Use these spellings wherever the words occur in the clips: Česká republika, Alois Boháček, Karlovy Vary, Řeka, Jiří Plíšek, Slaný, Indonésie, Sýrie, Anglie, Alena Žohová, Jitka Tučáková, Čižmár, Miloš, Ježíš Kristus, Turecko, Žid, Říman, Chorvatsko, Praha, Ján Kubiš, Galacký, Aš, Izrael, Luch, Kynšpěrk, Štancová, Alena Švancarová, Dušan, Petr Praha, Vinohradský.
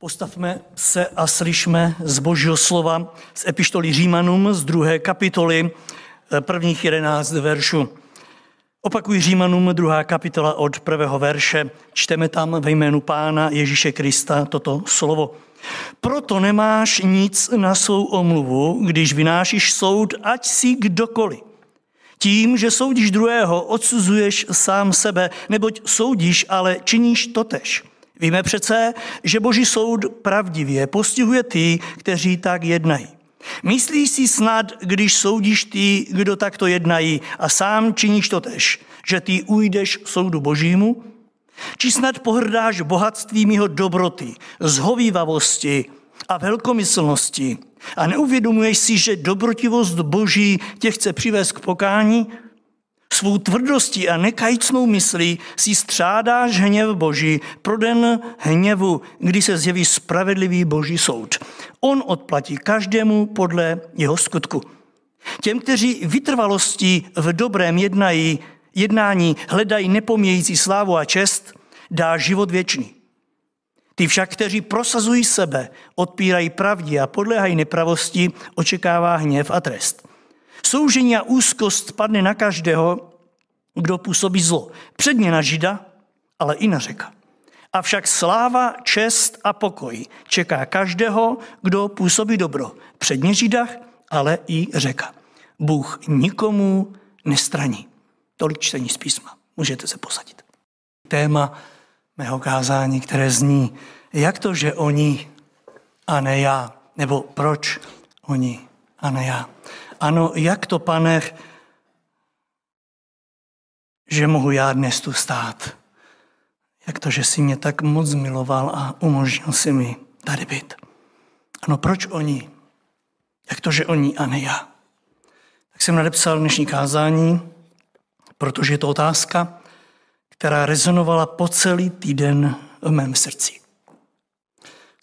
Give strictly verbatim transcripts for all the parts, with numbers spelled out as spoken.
Postavme se a slyšme z Božího slova z epištoly Římanům z druhé kapitoly prvních jedenáct veršů. Opakuji Římanům druhá kapitola od prvého verše. Čteme tam ve jménu Pána Ježíše Krista toto slovo. Proto nemáš nic na svou omluvu, když vynášíš soud, ať jsi kdokoliv. Tím, že soudíš druhého, odsuzuješ sám sebe, neboť soudíš, ale činíš totež. Víme přece, že Boží soud pravdivě postihuje ty, kteří tak jednají. Myslíš si snad, když soudíš ty, kdo takto jednají, a sám činíš totež, že ty ujdeš soudu Božímu? Či snad pohrdáš bohatstvím jeho dobroty, zhovívavosti a velkomyslnosti a neuvědomuješ si, že dobrotivost Boží tě chce přivést k pokání? Svou tvrdostí a nekajícnou myslí si střádáš hněv Boží pro den hněvu, kdy se zjeví spravedlivý Boží soud. On odplatí každému podle jeho skutku. Těm, kteří vytrvalostí v dobrém jednají, jednání hledají nepomějící slávu a čest, dá život věčný. Ty však, kteří prosazují sebe, odpírají pravdě a podléhají nepravosti, očekává hněv a trest. Soužení a úzkost padne na každého, kdo působí zlo. Předně na Žida, ale i na Řeka. Avšak sláva, čest a pokoj čeká každého, kdo působí dobro. Předně Žida, ale i Řeka. Bůh nikomu nestraní. Tolik čtení z písma. Můžete se posadit. Téma mého kázání, které zní, jak to, že oni a ne já, nebo proč oni a ne já. Ano, jak to, Pane, že mohu já dnes tu stát? Jak to, že jsi mě tak moc miloval a umožnil si mi tady být? Ano, proč oni? Jak to, že oni a ne já? Tak jsem nadepsal dnešní kázání, protože je to otázka, která rezonovala po celý týden v mém srdci.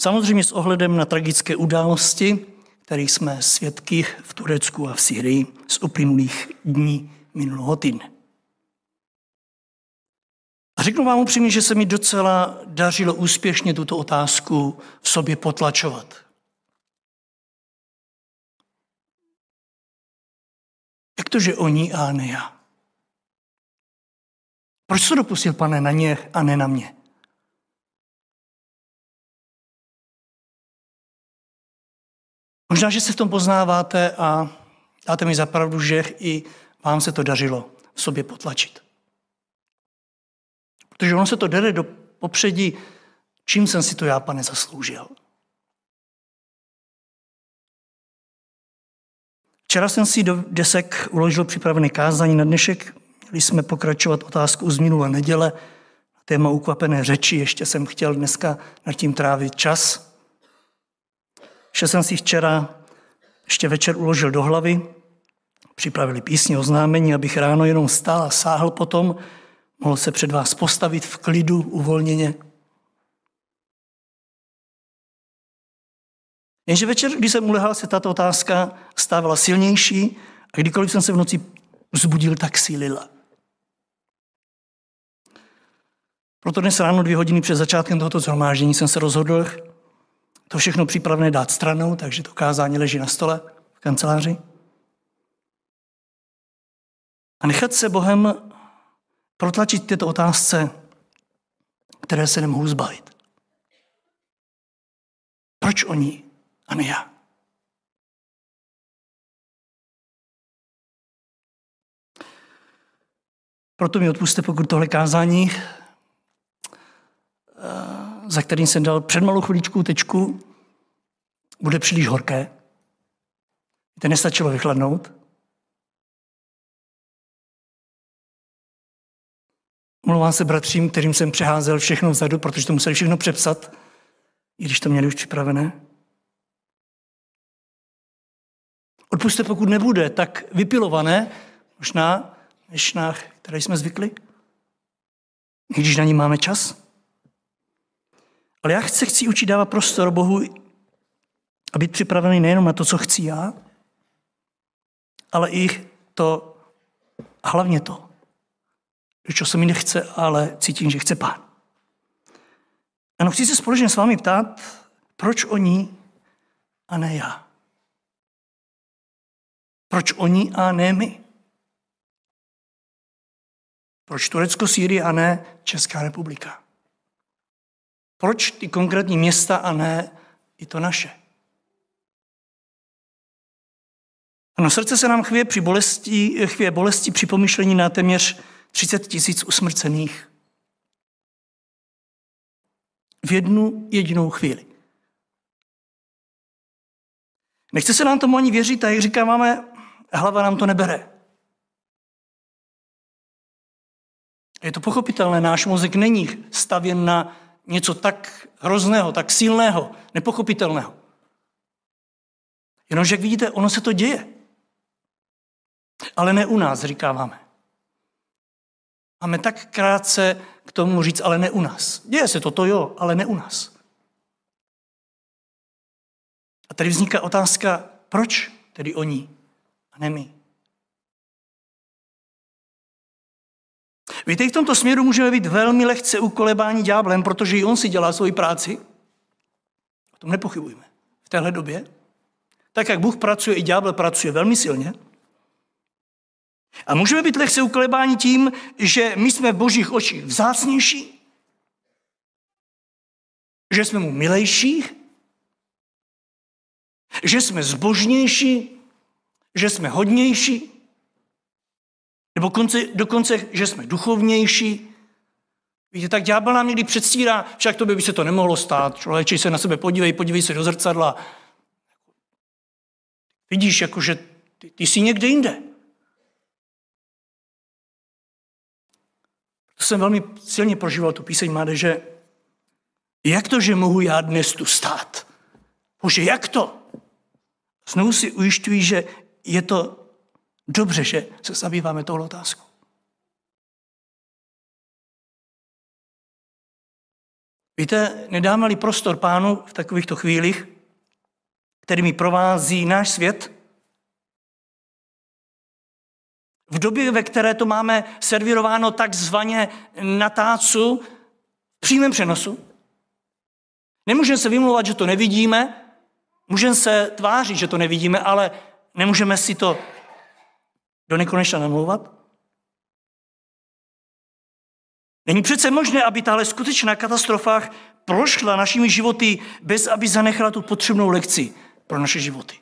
Samozřejmě s ohledem na tragické události, kterých jsme svědky v Turecku a v Sýrii z uplynulých dní minulého týdne. A řeknu vám upřímně, že se mi docela dařilo úspěšně tuto otázku v sobě potlačovat. Jak to, že oni a ne já? Proč to dopustil, Pane, na ně a ne na mě? Možná, že se v tom poznáváte a dáte mi za pravdu, že i vám se to dařilo v sobě potlačit. Protože ono se to dere do popředí, čím jsem si to já, Pane, zasloužil. Včera jsem si do desek uložil připravené kázání na dnešek. Měli jsme pokračovat otázku z minulé neděle. Téma ukvapené řeči, ještě jsem chtěl dneska nad tím trávit čas. Ještě jsem si včera, ještě večer uložil do hlavy, připravili písně oznámení, abych ráno jenom stál a sáhl potom, mohl se před vás postavit v klidu, uvolněně. Jenže večer, když jsem ulehal, se tato otázka stávala silnější a kdykoliv jsem se v noci vzbudil, tak sílila. Proto dnes ráno dvě hodiny před začátkem tohoto shromáždění jsem se rozhodl to všechno připravené dát stranou, takže to kázání leží na stole v kanceláři. A nechat se Bohem protlačit tyto otázce, které se nemohou zbavit. Proč oni a ne já? Proto mi odpusťte, pokud tohle kázání uh, za kterým jsem dal před malou chvíličku tečku, bude příliš horké. To nestačilo vychladnout. Omlouvám se bratřím, kterým jsem přeházel všechno vzadu, protože to museli všechno přepsat, i když to měli už připravené. Odpusťte, pokud nebude tak vypilované, možná než na které jsme zvykli, i když na ní máme čas. Ale já se chci učit dávat prostor Bohu a být připravený nejenom na to, co chci já, ale i to, a hlavně to, co se mi nechce, ale cítím, že chce Pán. Ano, chci se společně s vámi ptát, Proč oni a ne já? Proč oni a ne my? Proč Turecko, Sýrie a ne Česká republika? Proč ty konkrétní města a ne i to naše? Ano, srdce se nám chvěje při bolesti, chvěje bolesti při pomyšlení na téměř třicet tisíc usmrcených. V jednu jedinou chvíli. Nechce se nám tomu ani věřit a jak říkáváme, hlava nám to nebere. Je to pochopitelné, náš mozek není stavěn na něco tak hrozného, tak silného, nepochopitelného. Jenomže, jak vidíte, ono se to děje. Ale ne u nás, říkáváme. Máme tak krátce k tomu říct, ale ne u nás. Děje se to, to jo, ale ne u nás. A tady vzniká otázka, proč tedy oni a ne my? Víte, i v tomto směru můžeme být velmi lehce ukolebáni ďáblem, protože i on si dělá svoji práci. O tom nepochybujeme. V téhle době. Tak, jak Bůh pracuje, i ďábel pracuje velmi silně. A můžeme být lehce ukolebáni tím, že my jsme v božích očích vzácnější, že jsme mu milejší, že jsme zbožnější, že jsme hodnější, nebo konce, dokonce, že jsme duchovnější. Víte, tak ďábel nám někdy předstírá, však tobě by se to nemohlo stát, člověče, se na sebe podívej, podívej se do zrcadla. Vidíš, jakože ty, ty jsi někde jinde. To jsem velmi silně prožíval tu píseň mládeže. Jak to, že mohu já dnes tu stát? Bože, jak to? Znovu si ujišťuji, že je to dobře, že se zabýváme touhle otázkou. Víte, nedáme-li prostor Pánu v takovýchto chvílích, kterými provází náš svět, v době, ve které to máme servírováno takzvaně na tácu, v přímém přenosu, nemůžeme se vymlouvat, že to nevidíme, můžeme se tvářit, že to nevidíme, ale nemůžeme si to do nekonečna namlouvat. Není přece možné, aby tahle skutečná katastrofa prošla našimi životy, bez aby zanechala tu potřebnou lekci pro naše životy.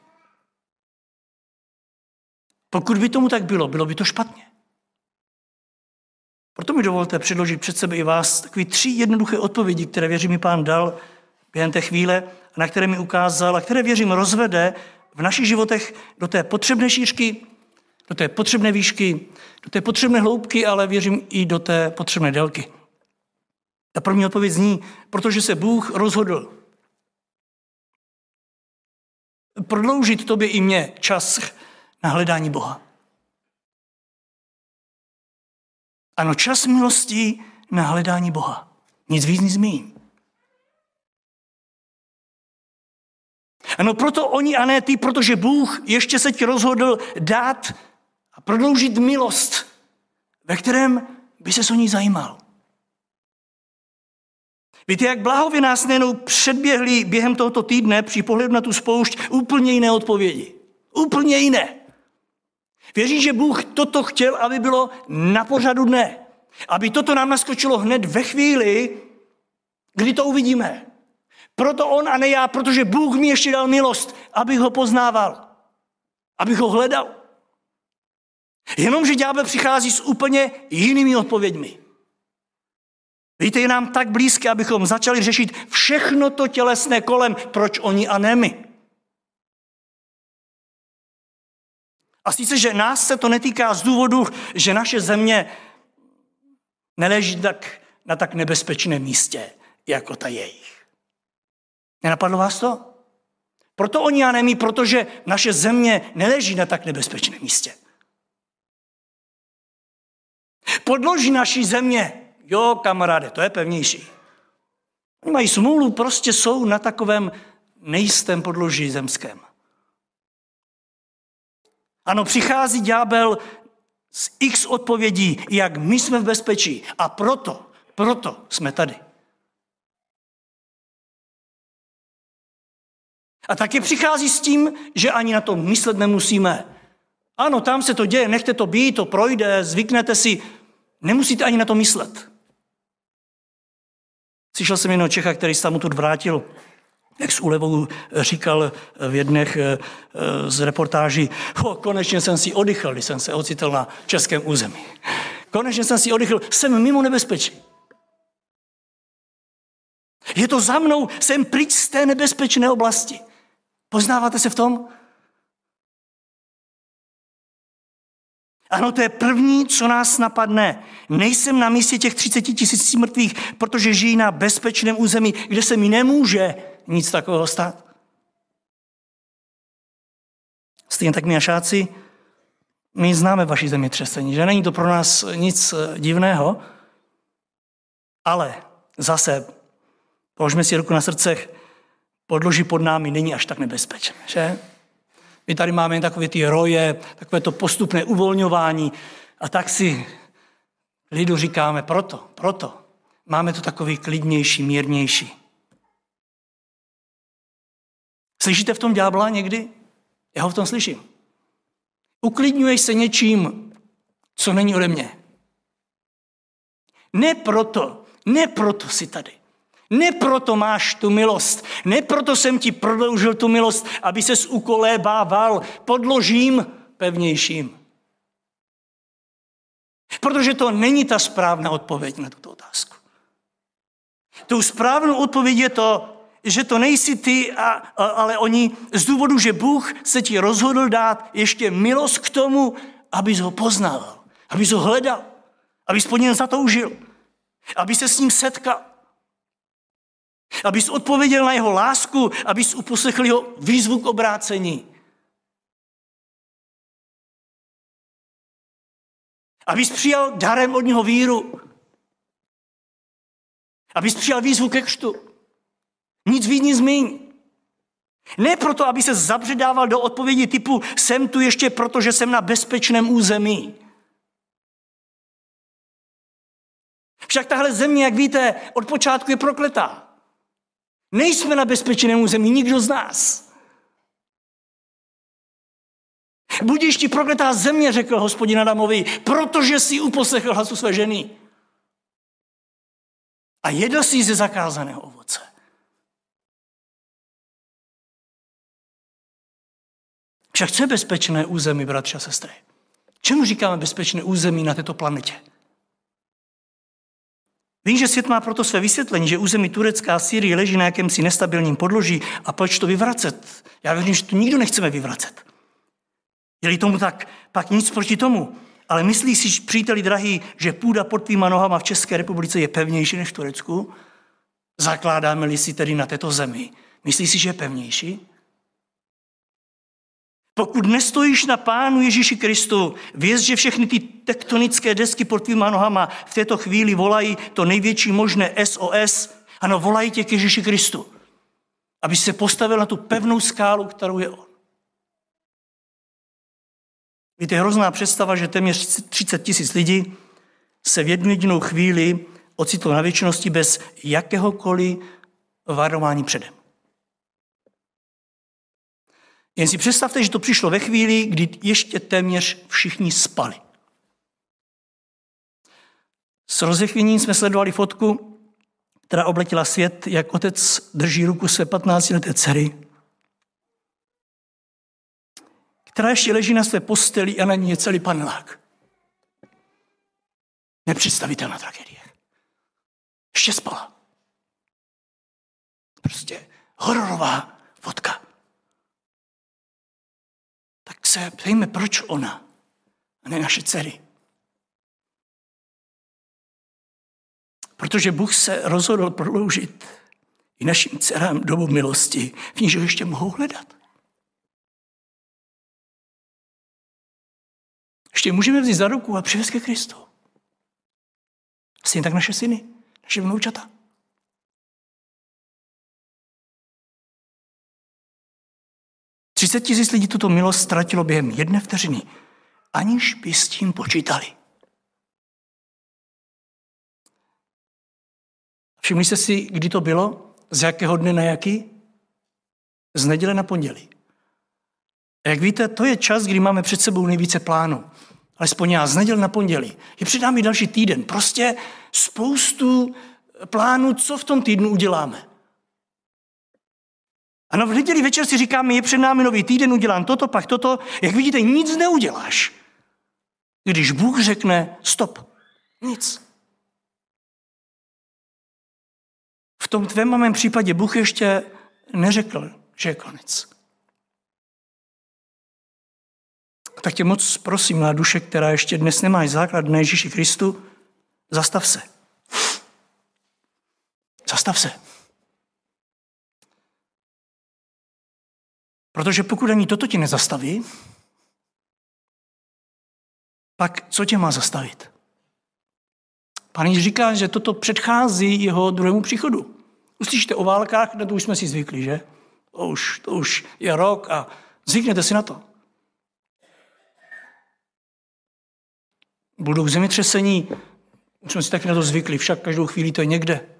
Pokud by tomu tak bylo, bylo by to špatně. Proto mi dovolte předložit před sebe i vás takové tři jednoduché odpovědi, které, věřím, mi Pán dal během té chvíle, na které mi ukázal a které, věřím, rozvede v našich životech do té potřebné šířky, do té potřebné výšky, do té potřebné hloubky, ale, věřím, i do té potřebné délky. Ta první odpověď zní, protože se Bůh rozhodl prodloužit tobě i mně čas na hledání Boha. Ano, čas milosti na hledání Boha. Nic víc, nic míň. Ano, proto oni a ne ty, protože Bůh ještě se ti rozhodl dát a prodloužit milost, ve kterém by ses o ní zajímal. Víte, jak bláhově nás nejenom předběhli během tohoto týdne při pohledu na tu spoušť úplně jiné odpovědi. Úplně jiné. Věřím, že Bůh toto chtěl, aby bylo na pořadu dne. Aby toto nám naskočilo hned ve chvíli, kdy to uvidíme. Proto on a ne já, protože Bůh mi ještě dal milost, abych ho poznával. Abych ho hledal. Jenomže ďábel přichází s úplně jinými odpověďmi. Víte, je nám tak blízké, abychom začali řešit všechno to tělesné kolem, proč oni a ne my. A sice, že nás se to netýká z důvodu, že naše země neleží tak, na tak nebezpečném místě, jako ta jejich. Nenapadlo vás to? Proto oni a ne my, protože naše země neleží na tak nebezpečném místě. Podloží naší země, jo kamaráde, to je pevnější. Oni mají smůlu, prostě jsou na takovém nejistém podloží zemském. Ano, přichází ďábel z x odpovědí, jak my jsme v bezpečí a proto, proto jsme tady. A taky přichází s tím, že ani na to myslet nemusíme. Ano, tam se to děje, nechte to být, to projde, zvyknete si. Nemusíte ani na to myslet. Slyšel jsem jednoho Čecha, který se tam odtud vrátil, jak s úlevou říkal v jednech z reportáží, o, konečně jsem si oddychl, když jsem se ocitel na českém území. Konečně jsem si oddychl, jsem mimo nebezpečí. Je to za mnou, jsem pryč z té nebezpečné oblasti. Poznáváte se v tom? Ano, to je první, co nás napadne. Nejsem na místě těch třicet tisíc mrtvých, protože žijí na bezpečném území, kde se mi nemůže nic takového stát. Stejně tak my našáci, my známe vaši zemětřesení, že není to pro nás nic divného, ale zase, položme si ruku na srdcech, podloží pod námi není až tak nebezpečné, že? My tady máme takové ty roje, takové to postupné uvolňování a tak si lidu říkáme proto, proto. Máme to takový klidnější, mírnější. Slyšíte v tom ďábla někdy? Já ho v tom slyším. Uklidňuješ se něčím, co není ode mě. Ne proto, ne proto jsi tady. Ne proto máš tu milost, ne proto jsem ti prodloužil tu milost, aby ses ukolébával podložím pevnějším. Protože to není ta správná odpověď na tuto otázku. Tou správnou odpověď je to, že to nejsi ty, a, a, ale oni z důvodu, že Bůh se ti rozhodl dát ještě milost k tomu, abys ho poznával, abys ho hledal, abys pod něm zatoužil, aby se s ním setkal. Abys odpověděl na jeho lásku, abys uposlechl jeho výzvu k obrácení. Abys přijal darem od něho víru. Abys přijal výzvu ke křtu. Nic víc, nic míň. Ne proto, aby se zabředával do odpovědi typu jsem tu ještě proto, že jsem na bezpečném území. Však tahle země, jak víte, od počátku je prokletá. Nejsme na bezpečném území, nikdo z nás. Budiš ti prokletá země, řekl Hospodin Adamovi, protože jsi uposlechl hlasu své ženy. A jedl jsi ze zakázaného ovoce. Však co je bezpečné území, bratři a sestry? Čemu říkáme bezpečné území na této planetě? Vím, že svět má proto své vysvětlení, že území Turecka a Sýrie leží na jakémsi nestabilním podloží a proč to vyvracet? Já věřím, že to nikdo nechceme vyvracet. Je-li tomu tak, pak nic proti tomu. Ale myslíš si, příteli drahý, že půda pod tvýma nohama v České republice je pevnější než v Turecku? Zakládáme-li si tedy na této zemi? Myslíš si, že je pevnější? Pokud nestojíš na Pánu Ježíši Kristu, věz, že všechny ty tektonické desky pod tvýma nohama v této chvíli volají to největší možné S O S. Ano, volají tě k Ježíši Kristu, aby se postavil na tu pevnou skálu, kterou je on. Víte, hrozná představa, že téměř třicet tisíc lidí se v jednu jedinou chvíli ocitlo na věčnosti bez jakéhokoliv varování předem. Jen si představte, že to přišlo ve chvíli, kdy ještě téměř všichni spali. S rozechvěním jsme sledovali fotku, která obletěla svět, jak otec drží ruku své patnáctileté dcery, která ještě leží na své posteli a na ní je celý panelák. Nepředstavitelná tragédie. Ještě spala. Prostě hororová fotka. Tak se ptejme, proč ona a ne naše dcery. Protože Bůh se rozhodl prodloužit i našim dcerám dobu milosti, v níž ho ještě mohou hledat. Ještě můžeme vzít za ruku a přivést ke Kristu. Stejně tak naše syny, naše vnoučata. třicet tisíc lidí tuto milost ztratilo během jedné vteřiny, aniž by s tím počítali. Všimli jste si, kdy to bylo? Z jakého dne na jaký? z neděle na pondělí. A jak víte, to je čas, kdy máme před sebou nejvíce plánů. Alespoň já, z neděle na pondělí. Je před námi další týden. Prostě spoustu plánů, co v tom týdnu uděláme. Ano, v neděli večer si říkáme, je před námi nový týden, udělám toto, pak toto. Jak vidíte, nic neuděláš. Když Bůh řekne stop, nic. V tom tvém mém případě Bůh ještě neřekl, že je konec. Tak tě moc prosím, na duše, která ještě dnes nemá základ na Ježíši Kristu, zastav se. Zastav se. Protože pokud ani toto tě nezastaví, pak co tě má zastavit? Pán Ježíš říká, že toto předchází jeho druhému příchodu. Uslyšíte o válkách, na to už jsme si zvykli, že? To už, to už je rok a zvyknete si na to. Budou zemětřesení, už jsme si taky na to zvykli, však každou chvíli to je někde.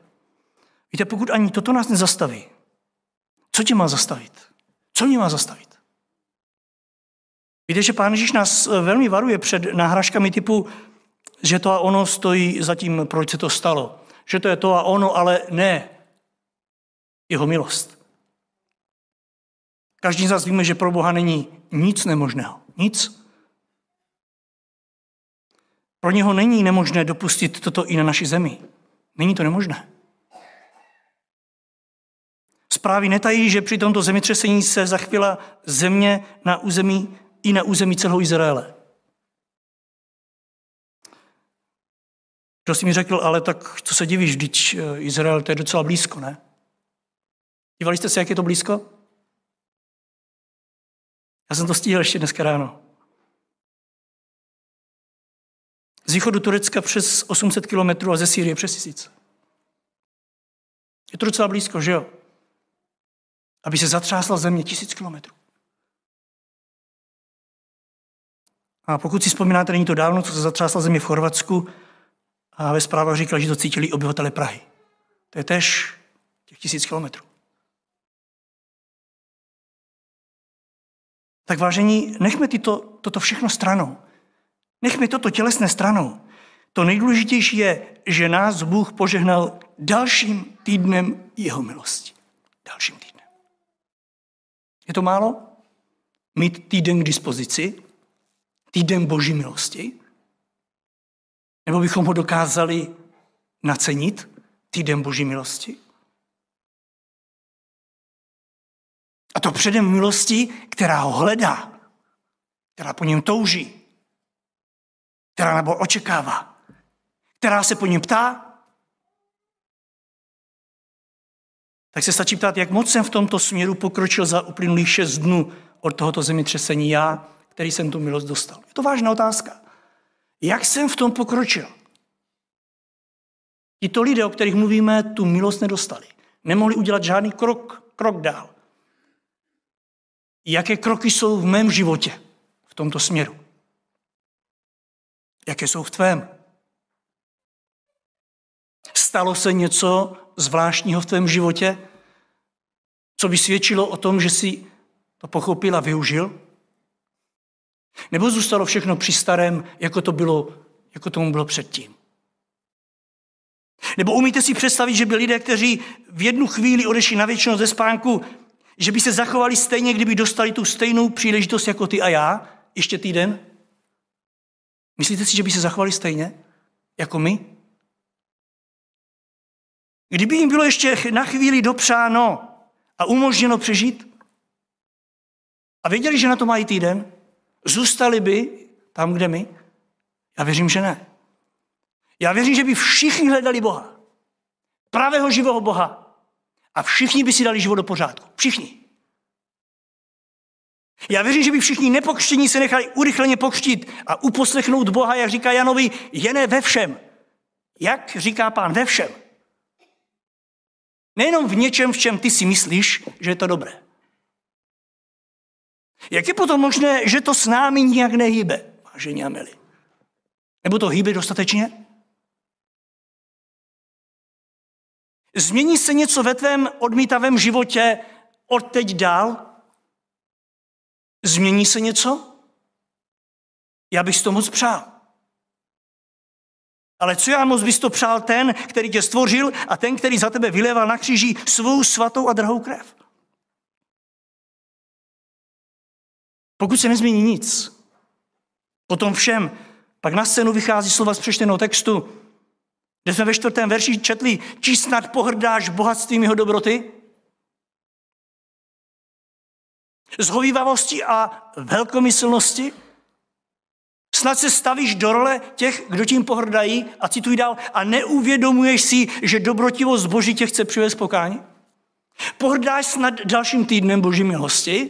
Víte, pokud ani toto nás nezastaví, co tě má zastavit? Co mě má zastavit? Víte, že Pán Ježíš nás velmi varuje před náhražkami typu, že to a ono stojí za tím, proč se to stalo. Že to je to a ono, ale ne. Jeho milost. Každý z nás víme, že pro Boha není nic nemožného. Nic. Pro něho není nemožné dopustit toto i na naší zemi. Není to nemožné. Zprávy netají, že při tomto zemětřesení se zachvěla země na území i na území celého Izraele. Kdo si mi řekl, ale tak co se divíš, vždyť Izrael to je docela blízko, ne? Dívali jste se, jak je to blízko? Já jsem to stíhal ještě dneska ráno. Z východu Turecka přes osm set kilometrů a ze Sýrie přes tisíc. Je to docela blízko, že jo? Aby se zatřásla země tisíc kilometrů. A pokud si vzpomínáte, není to dávno, co se zatřásla země v Chorvatsku a ve zprávách říkali, že to cítili obyvatele Prahy. To je též těch tisíc kilometrů. Tak vážení, nechme tyto, toto všechno stranou. Nechme toto tělesné stranou. To nejdůležitější je, že nás Bůh požehnal dalším týdnem jeho milosti. Dalším týdnem. Je to málo? Mít týden k dispozici? Týden Boží milosti? Nebo bychom ho dokázali nacenit? Týden Boží milosti? A to předem milosti, která ho hledá, která po něm touží, která nebo očekává, která se po něm ptá. Tak se stačí ptát, jak moc jsem v tomto směru pokročil za uplynulých šest dnů od tohoto zemětřesení já, který jsem tu milost dostal. Je to vážná otázka. Jak jsem v tom pokročil? Tito lidé, o kterých mluvíme, tu milost nedostali. Nemohli udělat žádný krok, krok dál. Jaké kroky jsou v mém životě v tomto směru? Jaké jsou v tvém? Stalo se něco zvláštního v tvém životě, co by svědčilo o tom, že jsi to pochopil a využil? Nebo zůstalo všechno při starém, jako, to bylo, jako tomu bylo předtím? Nebo umíte si představit, že by lidé, kteří v jednu chvíli odešli na věčnost ze spánku, že by se zachovali stejně, kdyby dostali tu stejnou příležitost jako ty a já, ještě týden? Myslíte si, že by se zachovali stejně jako my? Kdyby jim bylo ještě na chvíli dopřáno a umožněno přežít a věděli, že na to mají týden, zůstali by tam, kde my? Já věřím, že ne. Já věřím, že by všichni hledali Boha. Pravého živého Boha. A všichni by si dali život do pořádku. Všichni. Já věřím, že by všichni nepokřtění se nechali urychleně pokřtít a uposlechnout Boha, jak říká Janovi, jen ve všem. Jak říká Pán, ve všem. Nejenom v něčem, v čem ty si myslíš, že je to dobré. Jak je potom možné, že to s námi nijak nehýbe, vážení a milí? Nebo to hýbe dostatečně? Změní se něco ve tvém odmítavém životě odteď dál? Změní se něco? Já bych si to moc přál. Ale co já moc bys to přál ten, který tě stvořil a ten, který za tebe vyléval na kříži svou svatou a drahou krev? Pokud se nezmění nic, potom všem, pak na scénu vychází slova z přečteného textu, kde jsme ve čtvrtém verši četli, či snad pohrdáš bohatstvím jeho dobroty? Zhovívavosti a velkomyslnosti? Snad se stavíš do role těch, kdo tím pohrdají, a cituji dál, a neuvědomuješ si, že dobrotivost Boží tě chce přivést pokání? Pohrdáš snad dalším týdnem Boží milosti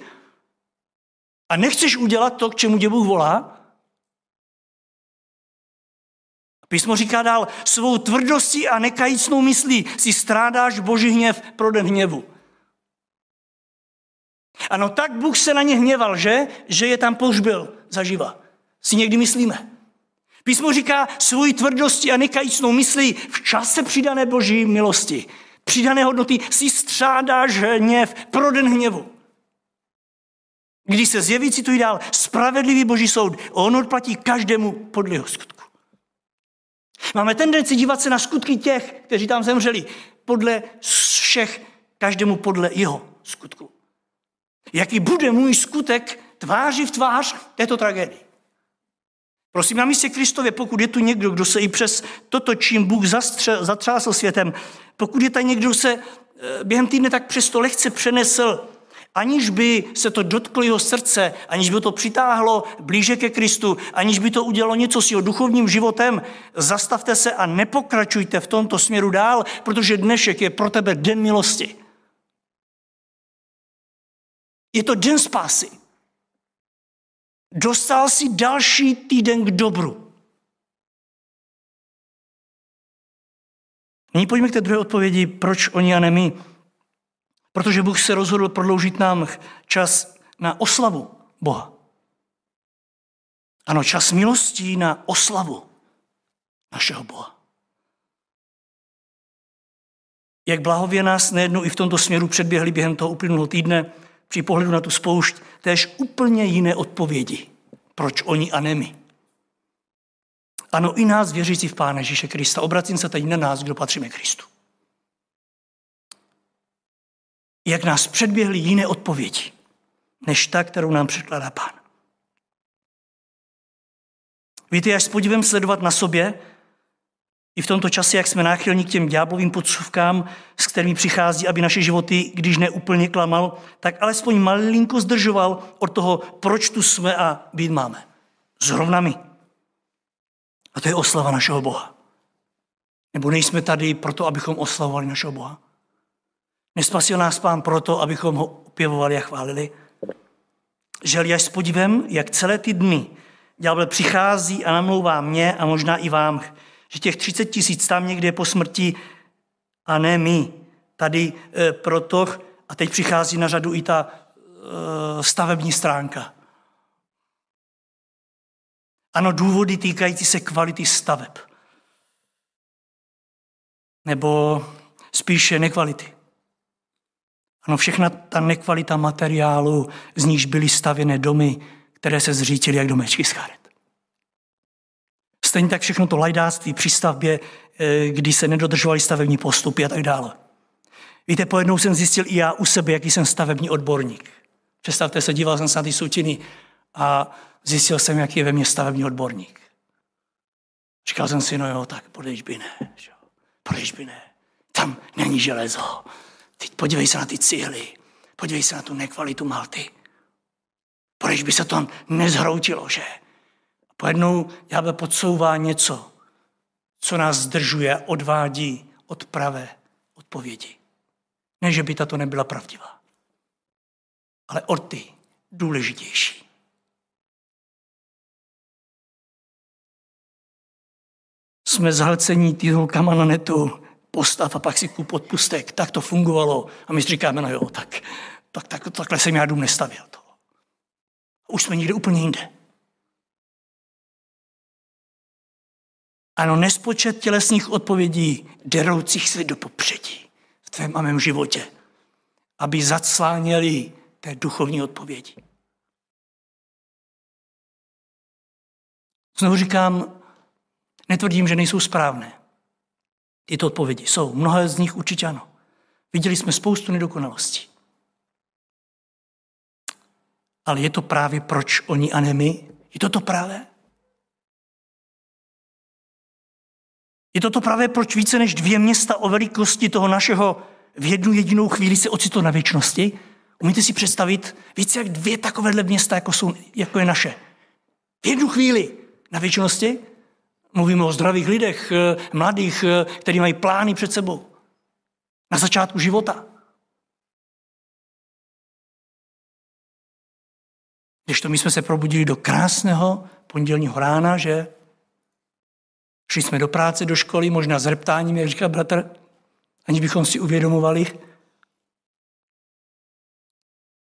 a nechceš udělat to, k čemu tě Bůh volá? Písmo říká dál, svou tvrdostí a nekajícnou myslí si strádáš Boží hněv pro den hněvu. Ano, tak Bůh se na ně hněval, že? Že je tam pohřbil zaživa. Si někdy myslíme. Písmo říká, svojí tvrdostí a nekajícnou myslí v čase přidané Boží milosti, přidané hodnoty si strádáš hněv pro den hněvu. Když se zjeví, cituji dál, spravedlivý Boží soud, on odplatí každému podle jeho skutku. Máme tendenci dívat se na skutky těch, kteří tam zemřeli, podle všech, každému podle jeho skutku. Jaký bude můj skutek tváří v tvář této tragédii? Prosím, na místě Kristově, pokud je tu někdo, kdo se i přes toto, čím Bůh zastře, zatřásl světem, pokud je tady někdo, se během týdne tak přesto lehce přenesl, aniž by se to dotklo jeho srdce, aniž by to přitáhlo blíže ke Kristu, aniž by to udělalo něco s jeho duchovním životem, zastavte se a nepokračujte v tomto směru dál, protože dnešek je pro tebe den milosti. Je to den spásy. Dostal jsi další týden k dobru. Nyní pojďme k té druhé odpovědi, proč oni a ne my. Protože Bůh se rozhodl prodloužit nám čas na oslavu Boha. Ano, čas milostí na oslavu našeho Boha. Jak blahově nás nejednou i v tomto směru předběhli během toho uplynulého týdne při pohledu na tu spoušť též úplně jiné odpovědi. Proč oni a ne my? Ano, i nás věřící v Pána Ježíše Krista. Obracím se tady na nás, kdo patříme Kristu. Jak nás předběhly jiné odpovědi, než ta, kterou nám předkládá Pán. Víte, až s podívem sledovat na sobě, i v tomto čase, jak jsme náchylní k těm ďáblovým podsuvkám, s kterými přichází, aby naše životy, když neúplně klamal, tak alespoň malinko zdržoval od toho, proč tu jsme a být máme. Zrovna my. A to je oslava našeho Boha. Nebo nejsme tady proto, abychom oslavovali našeho Boha. Nespasil nás Pán proto, abychom ho opěvovali a chválili. Žel, až s podívem, jak celé ty dny ďábel přichází a namlouvá mě a možná i vám, že těch třicet tisíc tam někde je po smrti a ne my. Tady e, proto, a teď přichází na řadu i ta e, stavební stránka. Ano, důvody týkající se kvality staveb. Nebo spíše nekvality. Ano, všechna ta nekvalita materiálu, z níž byly stavěné domy, které se zřítily jak domečky z charet. Stejně tak všechno to lajdáctví při stavbě, kdy se nedodržovaly stavební postupy a tak dále. Víte, pojednou jsem zjistil i já u sebe, jaký jsem stavební odborník. Představte se, díval jsem se na ty soutiny a zjistil jsem, jaký je ve mně stavební odborník. Říkal jsem si, no jo, tak podejš by ne, podejš by ne, tam není železo. Teď podívej se na ty cihly, podívej se na tu nekvalitu malty. Proč by se to nezhroutilo, že? A pojednou ďábel podsouvá něco, co nás zdržuje a odvádí od pravé odpovědi. Ne, že by tato nebyla pravdivá, ale od ty důležitější. Jsme zahlcení titulkama na netu, postav a pak si kup odpustek. Tak to fungovalo. A my si říkáme, no jo, tak, tak, tak, takhle jsem já dům nestavil. To. Už jsme nikde úplně jinde. Ano, nespočet tělesných odpovědí, deroucích se do popředí v tvém a mém životě. aby zacláněli té duchovní odpovědi. Znovu říkám, netvrdím, že nejsou správné. Tyto odpovědi jsou. Mnohé z nich určitě ano. Viděli jsme spoustu nedokonalostí. Ale je to právě proč oni a ne my? Je to to právě? Je to to právě proč více než dvě města o velikosti toho našeho v jednu jedinou chvíli se ocitlo na věčnosti? Umíte si představit více jak dvě takovéhle města, jako, jsou, jako je naše? V jednu chvíli na věčnosti? Mluvíme o zdravých lidech, mladých, kteří mají plány před sebou. Na začátku života. Když to my jsme se probudili do krásného pondělního rána, že šli jsme do práce, do školy, možná s reptáním, jak říká bratr, ani bychom si uvědomovali,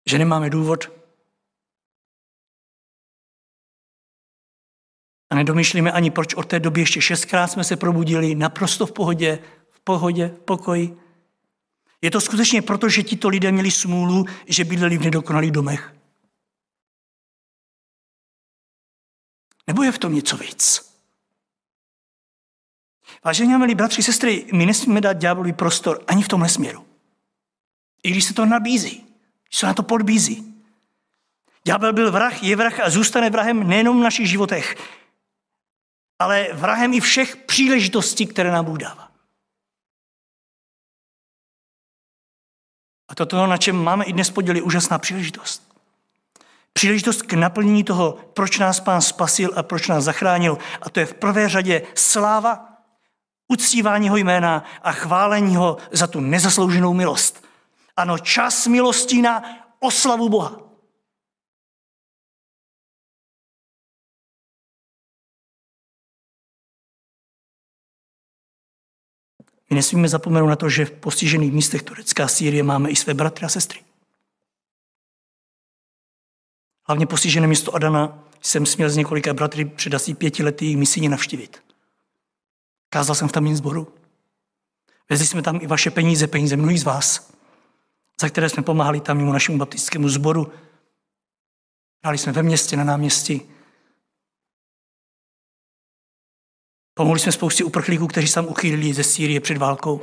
že nemáme důvod a nedomýšlíme ani, proč od té doby ještě šestkrát jsme se probudili naprosto v pohodě, v pohodě, v pokoji. Je to skutečně proto, že tito lidé měli smůlu, že bydleli v nedokonalých domech. Nebo je v tom něco víc? Vážení, milí bratři, sestry, my nesmíme dát ďáblovi prostor ani v tomhle směru. I když se to nabízí, když se na to podbízí. Ďábel byl vrah, je vrah a zůstane vrahem nejenom v našich životech, ale vrahem i všech příležitostí, které nám Bůh dává. A toto, na čem máme i dnes podělit, je úžasná příležitost. Příležitost k naplnění toho, proč nás Pán spasil a proč nás zachránil. A to je v prvé řadě sláva, uctívání ho jména a chválení ho za tu nezaslouženou milost. Ano, čas milostí na oslavu Boha. My nesmíme zapomenout na to, že v postižených místech Turecka a Sýrie máme i své bratry a sestry. Hlavně postižené město Adana jsem směl s několika bratry před asi pěti lety misijně navštívit. Kázal jsem v tamním sboru. Vezli jsme tam i vaše peníze, peníze mnohých z vás, za které jsme pomáhali tamnímu našemu baptistickému sboru. Hráli jsme ve městě, na náměstí. Pomohli jsme spoustě uprchlíků, kteří se tam uchýlili ze Sýrie před válkou.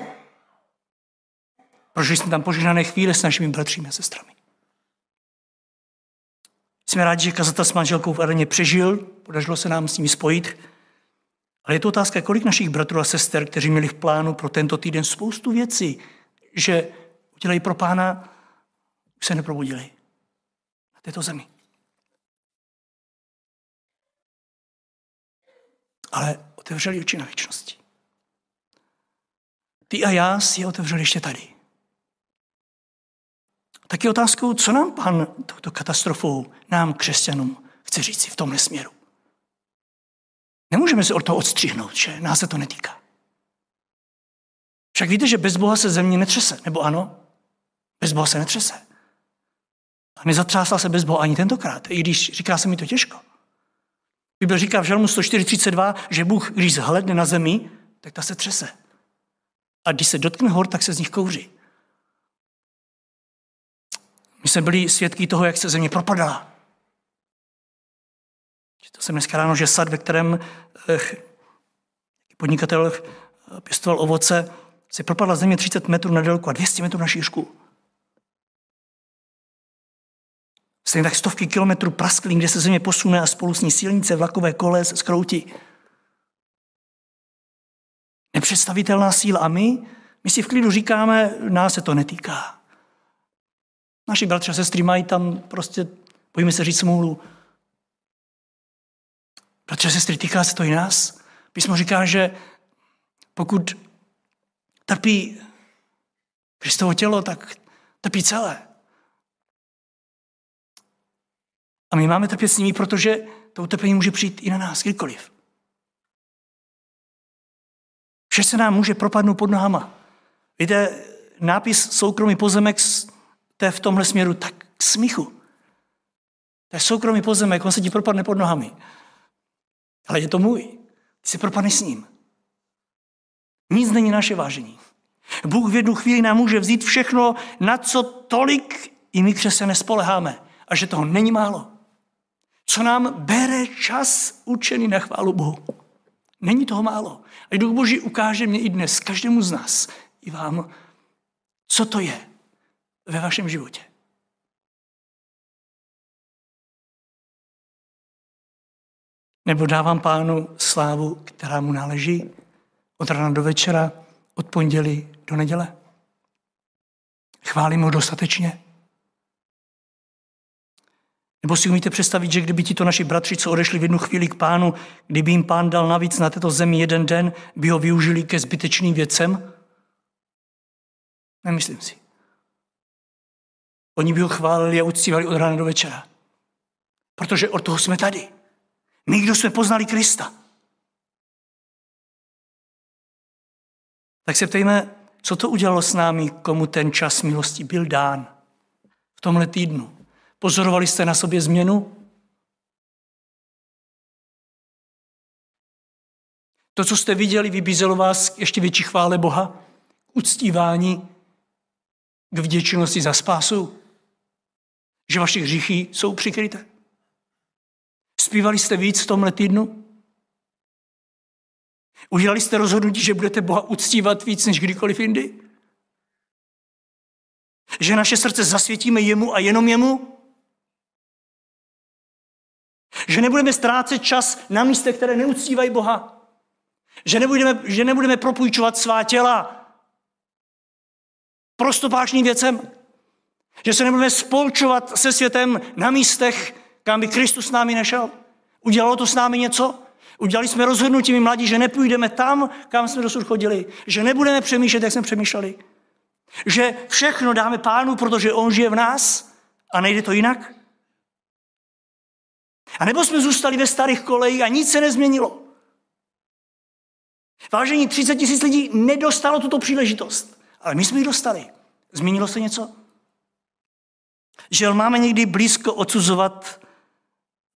Prožili jsme tam požehnané chvíle s našimi bratřími a sestrami. Jsme rádi, že kazatel s manželkou v Areně přežil, podařilo se nám s nimi spojit. Ale je to otázka, kolik našich bratrů a sester, kteří měli v plánu pro tento týden spoustu věcí, že udělají pro Pána, už se neprobudili na této zemi. Ale otevřeli oči na věčnosti. Ty a já si je otevřeli ještě tady. Tak je otázkou, co nám Pán touto katastrofou, nám křesťanům, chce říci v tomhle směru. Nemůžeme se od toho odstřihnout, že nás se to netýká. Však víte, že bez Boha se země netřese, nebo ano? Bez Boha se netřese. A nezatřásla se bez Boha ani tentokrát, i když říká se mi to těžko. Bible říká v Žalmu sto čtyři třicet dva, že Bůh, když zhledne na zemi, tak ta se třese. A když se dotkne hor, tak se z nich kouří. My jsme byli svědky toho, jak se země propadá. Četl jsem dneska ráno, že sad, ve kterém podnikatel pěstoval ovoce, se propadla země třicet metrů na délku a dvě stě metrů na šířku. Stejně tak stovky kilometrů prasklin, kde se země posune a spolu s ní silnice, vlakové kole se zkroutí. Nepředstavitelná síla a my, my si v klidu říkáme, nás se to netýká. Naši bratři a sestry mají tam prostě, bojíme se říct smůlu. Bratři a sestry, týká se to i nás. Písmo říká, že pokud trpí Kristovo tělo, tak trpí celé. A my máme trpět s nimi, protože to utrpení může přijít i na nás, kdykoliv. Vše se nám může propadnout pod nohama. Víte, nápis soukromý pozemek, to je v tomhle směru tak k smíchu. To je soukromý pozemek, on se ti propadne pod nohami. Ale je to můj. Ty se propadneš s ním. Nic není naše, vážení. Bůh v jednu chvíli nám může vzít všechno, na co tolik i my křesťané nespoleháme. A že toho není málo. Co nám bere čas učený na chválu Bohu. Není toho málo. A Duch Boží ukáže mě i dnes, každému z nás, i vám, co to je ve vašem životě. Nebo dávám Pánu slávu, která mu náleží, od rána do večera, od pondělí do neděle. Chválím ho dostatečně. Nebo si umíte představit, že kdyby ti to naši bratři, co odešli v jednu chvíli k Pánu, kdyby jim Pán dal navíc na této zemi jeden den, by ho využili ke zbytečným věcem? Nemyslím si. Oni by ho chválili a uctívali od rána do večera. Protože od toho jsme tady. My, kdo jsme poznali Krista. Tak se ptejme, co to udělalo s námi, komu ten čas milosti byl dán v tomhle týdnu. Pozorovali jste na sobě změnu? To, co jste viděli, vybízelo vás k ještě větší chvále Boha, k uctívání, k vděčnosti za spásu, že vaše hříchy jsou přikryté. Zpívali jste víc v tomhle týdnu? Udělali jste rozhodnutí, že budete Boha uctívat víc než kdykoliv jindy? Že naše srdce zasvětíme jemu a jenom jemu? Že nebudeme ztrácet čas na místech, které neuctívají Boha? Že nebudeme, že nebudeme propůjčovat svá těla prostopášným věcem? Že se nebudeme spolčovat se světem na místech, kam by Kristus s námi nešel? Udělalo to s námi něco? Udělali jsme rozhodnutí, my mladí, že nepůjdeme tam, kam jsme dosud chodili. Že nebudeme přemýšlet, jak jsme přemýšleli. Že všechno dáme Pánu, protože on žije v nás a nejde to jinak. A nebo jsme zůstali ve starých kolejích a nic se nezměnilo. Vážení, třicet tisíc lidí nedostalo tuto příležitost, ale my jsme ji dostali. Změnilo se něco? Že máme někdy blízko odsuzovat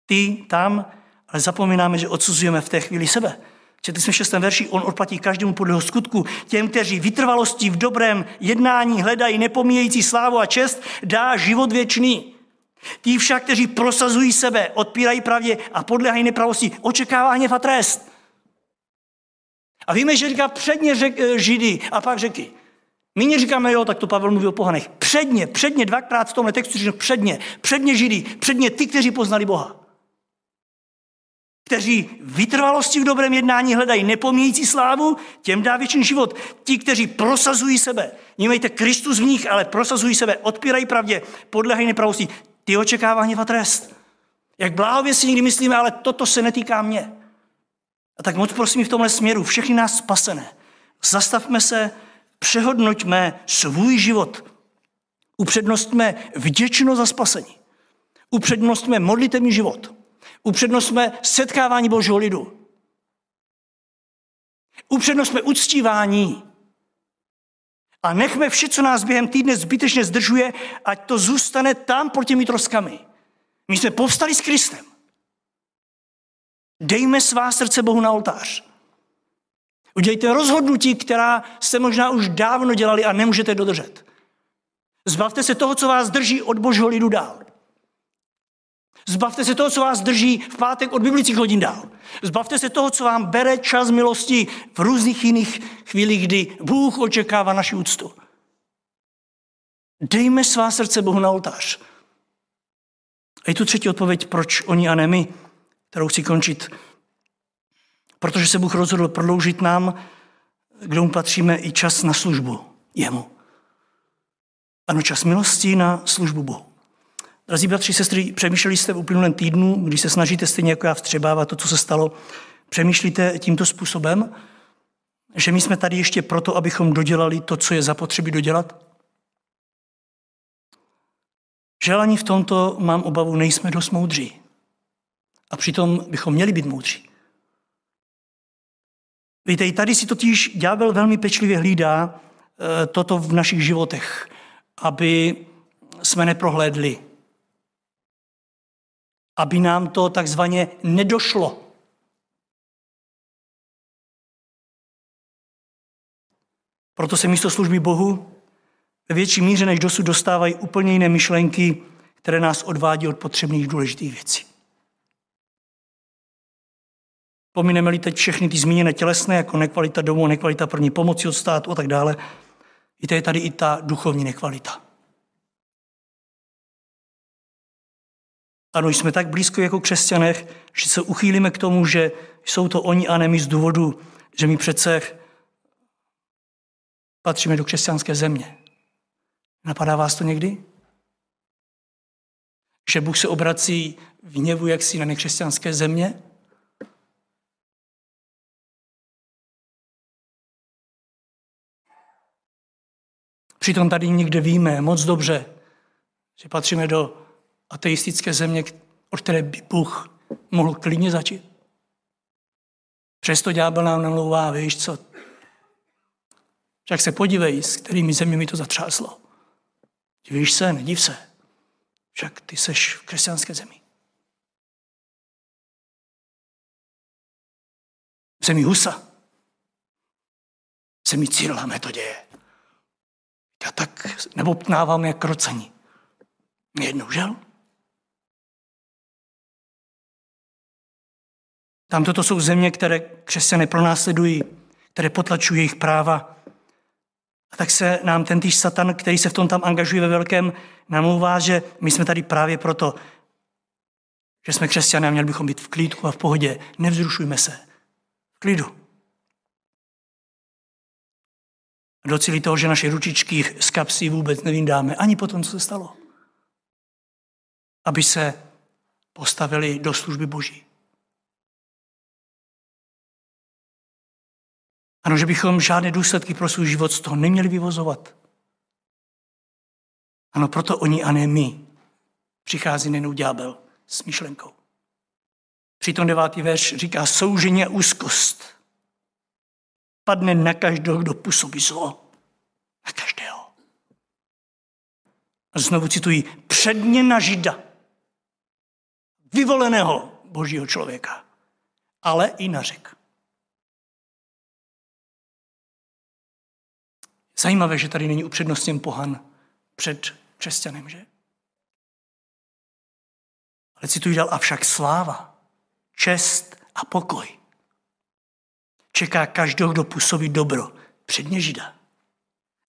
ty tam, ale zapomínáme, že odsuzujeme v té chvíli sebe. Četli jsme v šestém verši, on odplatí každému podle jeho skutku. Těm, kteří vytrvalostí v dobrém jednání hledají nepomíjející slávu a čest, dá život věčný. Tí však, kteří prosazují sebe, odpírají pravdě a podléhají nepravosti, očekává hněv a trest. A víme, že říká předně řek, Židy a pak Řeky. My neříkáme, jo, tak to Pavel mluví o pohanech. Předně, předně, dvakrát v tomhle textu říká předně, předně Židy, předně ty, kteří poznali Boha. Kteří vytrvalosti v dobrém jednání hledají nepomíjející slávu, těm dá věčný život. Ti, kteří prosazují sebe, nemejte Kristus v nich, ale prosazují sebe, odpírají pravdě, podléhají nepravosti, ty očekává hněv a trest. Jak bláhově si někdy myslíme, ale toto se netýká mě. A tak moc prosím v tomhle směru, všechny nás spasené, zastavme se, přehodnoťme svůj život, upřednostme vděčnost za spasení, upřednostme modlitevní život, upřednostme setkávání Božího lidu. Upřednostme uctívání. A nechme vše, co nás během týdne zbytečně zdržuje, ať to zůstane tam pod těmi troskami. My jsme povstali s Kristem. Dejme svá srdce Bohu na oltář. Udělejte rozhodnutí, která jste možná už dávno dělali a nemůžete dodržet. Zbavte se toho, co vás drží od Božího lidu dál. Zbavte se toho, co vás drží v pátek od biblických hodin dál. Zbavte se toho, co vám bere čas milosti v různých jiných chvílích, kdy Bůh očekává naši úctu. Dejme svá srdce Bohu na oltář. A je tu třetí odpověď, proč oni a ne my, kterou chci končit. Protože se Bůh rozhodl prodloužit nám, kdo mu patříme, i čas na službu jemu. Ano, čas milosti na službu Bohu. Drazí bratři, sestry, přemýšleli jste v uplynulém týdnu, když se snažíte stejně jako já vstřebávat to, co se stalo, přemýšlíte tímto způsobem, že my jsme tady ještě proto, abychom dodělali to, co je zapotřebí dodělat? Že ani v tomto, mám obavu, nejsme dost moudří. A přitom bychom měli být moudří. Víte, i tady si totiž ďábel velmi pečlivě hlídá e, toto v našich životech, aby jsme neprohlédli. Aby nám to takzvaně nedošlo. Proto se místo služby Bohu ve větší míře než dosud dostávají úplně jiné myšlenky, které nás odvádí od potřebných důležitých věcí. Pomineme-li teď všechny ty zmíněné tělesné, jako nekvalita domů, nekvalita první pomoci od státu a tak dále, je tady i ta duchovní nekvalita. Ano, jsme tak blízko jako křesťanech, že se uchýlíme k tomu, že jsou to oni a ne my z důvodu, že my přece patříme do křesťanské země. Napadá vás to někdy? Že Bůh se obrací v hněvu jaksi na nekřesťanské země? Přitom tady někde víme moc dobře, že patříme do ateistické země, od které by Bůh mohl klidně začít. Přesto ďábel nám namlouvá, víš co? Však se podívej, s kterými zeměmi to zatřáslo. Divíš se, nediv se. Však ty seš v křesťanské zemi. V zemi Husa. V zemi Cyrila Metoděje. Já tak nebobtnávám jak krocení. Jednou, žel? Tamto to jsou země, které křesťané pronásledují, které potlačují jejich práva. A tak se nám tentýž satan, který se v tom tam angažuje ve velkém, namlouvá, že my jsme tady právě proto, že jsme křesťané a měli bychom být v klídku a v pohodě. Nevzrušujme se. V klidu. A docílí toho, že naše ručičky z kapsy vůbec nevyndáme, ani po tom, co se stalo. Aby se postavili do služby Boží. Ano, že bychom žádné důsledky pro svůj život z toho neměli vyvozovat. Ano, proto oni a ne my. Přichází nejenom ďábel s myšlenkou. Přitom devátý verš říká soužení a úzkost. Padne na každého, kdo působí zlo. Na každého. A znovu cituji, předně na Žida, vyvoleného Božího člověka, ale i na Řek. Zajímavé, že tady není upřednostněn pohan před křesťanem, že? Ale cituji dál, avšak sláva, čest a pokoj čeká každého, kdo působí dobro, předně Žida,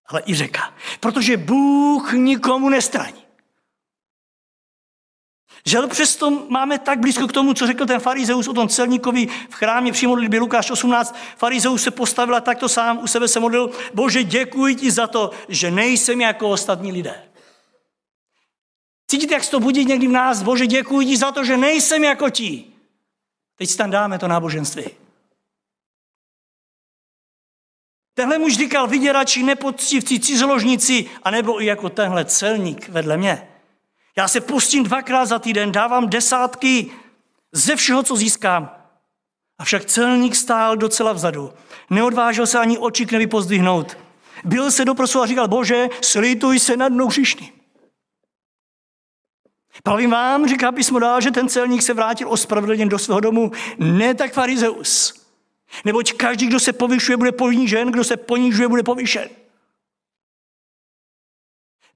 ale i Řeka. Protože Bůh nikomu nestraní. Žel přesto máme tak blízko k tomu, co řekl ten farizeus o tom celníkovi v chrámě při modlitbě Lukáš osmnáct. Farizeus se postavil a takto sám u sebe se modlil. Bože, děkuji ti za to, že nejsem jako ostatní lidé. Cítíte, jak se to budí někdy v nás? Bože, děkuji ti za to, že nejsem jako ti. Teď si tam dáme to náboženství. Tenhle muž říkal vyděrači, nepoctivci, cizoložníci, anebo i jako tenhle celník vedle mě. Já se postím dvakrát za týden, dávám desátky ze všeho, co získám. Avšak celník stál docela vzadu. Neodvážil se ani oči k nebi pozdvihnout. Byl se doprosil a říkal, Bože, slituj se nad mnou hříšným. Pravím vám, říká písmo dál, že ten celník se vrátil ospravedlněn do svého domu. Ne tak farizeus. Neboť každý, kdo se povyšuje, bude ponížen, kdo se ponížuje, bude povyšen.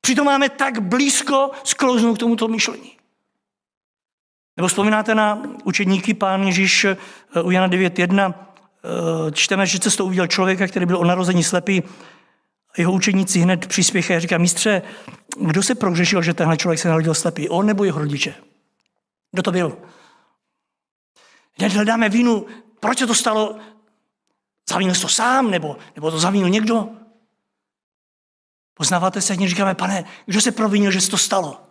Přitom máme tak blízko sklouznout k tomuto myšlení. Nebo vzpomínáte na učedníky, pán Ježíš u Jana devět jedna, čteme, že cestou uviděl člověka, který byl o narození slepý, jeho učedníci hned příspěchají a říká, mistře, kdo se prohřešil, že tenhle člověk se narodil slepý, on nebo jeho rodiče? Kdo to byl? Hned hledáme vinu. Proč se to stalo? Zavínil jsi to sám, nebo, nebo to zavínil někdo? Poznáváte se, a říkáme, pane, kdo se provinil, že se to stalo?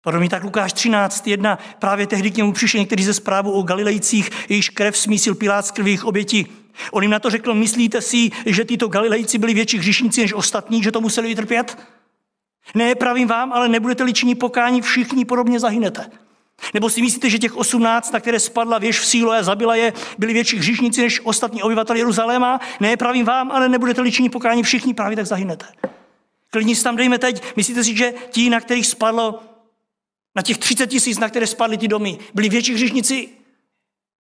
Podobně tak Lukáš třináct jedna, právě tehdy k němu přišli někteří ze zprávu o Galilejcích, jejichž krev smísil Pilát z krví jejich obětí. On jim na to řekl, myslíte si, že tyto Galilejci byli větší hříšníci než ostatní, že to museli vytrpět? Ne, pravím vám, ale nebudete-li činit pokání, všichni podobně zahynete. Nebo si myslíte, že těch osmnáct, na které spadla věž v Síloé a zabila je, byli větší hříšníci než ostatní obyvatelé Jeruzaléma? Ne, pravím vám, ale nebudete-li činit pokání všichni, právě tak zahynete. Klidně si tam dejme teď. Myslíte si, že ti, na kterých spadlo, na těch třicet tisíc, na které spadly ty domy, byli větší hříšníci?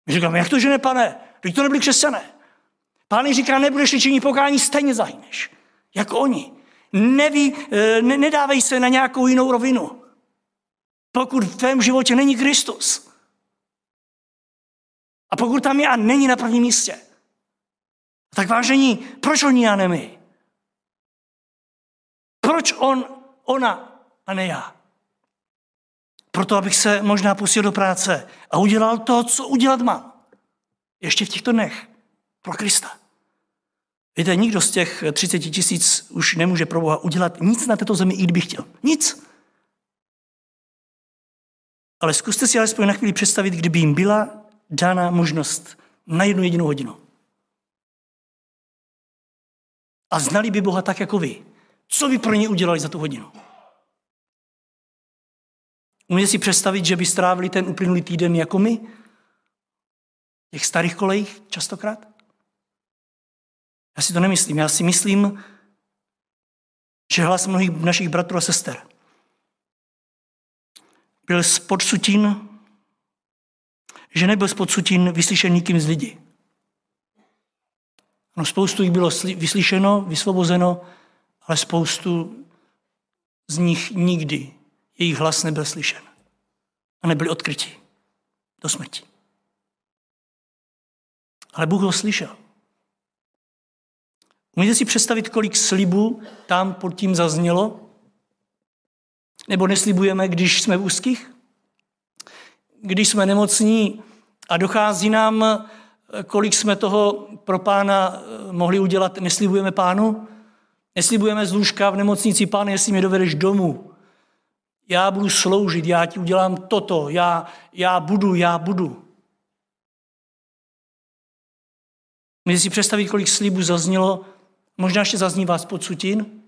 My říkáme, jak to, že ne, pane? Teď to nebyli křesťané. Pán říká, nebudeš-li činit pokání, stejně zahyneš, jako oni. Neví, ne, nedávej se na nějakou jinou rovinu, pokud v tvém životě není Kristus. A pokud tam je a není na prvním místě. Tak vážení, proč oni a ne my? Proč on, ona a ne já? Proto, abych se možná pustil do práce a udělal to, co udělat mám. Ještě v těchto dnech. Pro Krista. Víte, nikdo z těch třicet tisíc už nemůže pro Boha udělat nic na této zemi, i kdyby chtěl. Nic. Ale zkuste si alespoň na chvíli představit, kdyby jim byla dána možnost na jednu jedinou hodinu. A znali by Boha tak, jako vy. Co by pro ně udělali za tu hodinu? Umíte si představit, že by strávili ten uplynulý týden jako my? Těch starých kolejích častokrát? Já si to nemyslím. Já si myslím, že hlas mnohých našich bratrů a sester byl spod sutin, že nebyl spod sutin vyslyšen nikým z lidí. No, spoustu jich bylo vyslyšeno, vysvobozeno, ale spoustu z nich nikdy jejich hlas nebyl slyšen a nebyli odkryti do smrti. Ale Bůh ho slyšel. Můžete si představit, kolik slibů tam pod tím zaznělo? Nebo neslibujeme, když jsme v úzkých? Když jsme nemocní a dochází nám, kolik jsme toho pro Pána mohli udělat, neslibujeme Pánu? Neslibujeme z lůžka v nemocnici, Páne, jestli mě dovedeš domů, já budu sloužit, já ti udělám toto, já, já budu, já budu. Můžete si představit, kolik slibů zaznělo, možná ještě zaznívá spod sutin.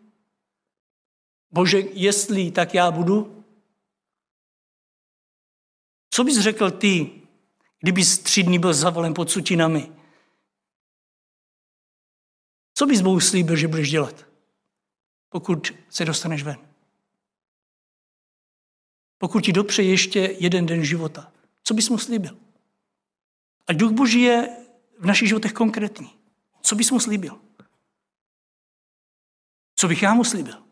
Bože, jestli, tak já budu. Co bys řekl ty, kdybys tři dny byl zavalen pod sutinami? Co bys Bohu slíbil, že budeš dělat, pokud se dostaneš ven? Pokud ti dopřeje ještě jeden den života, co bys mu slíbil? A Duch Boží je v našich životech konkrétní. Co bys mu slíbil? Co bych já mu slíbil?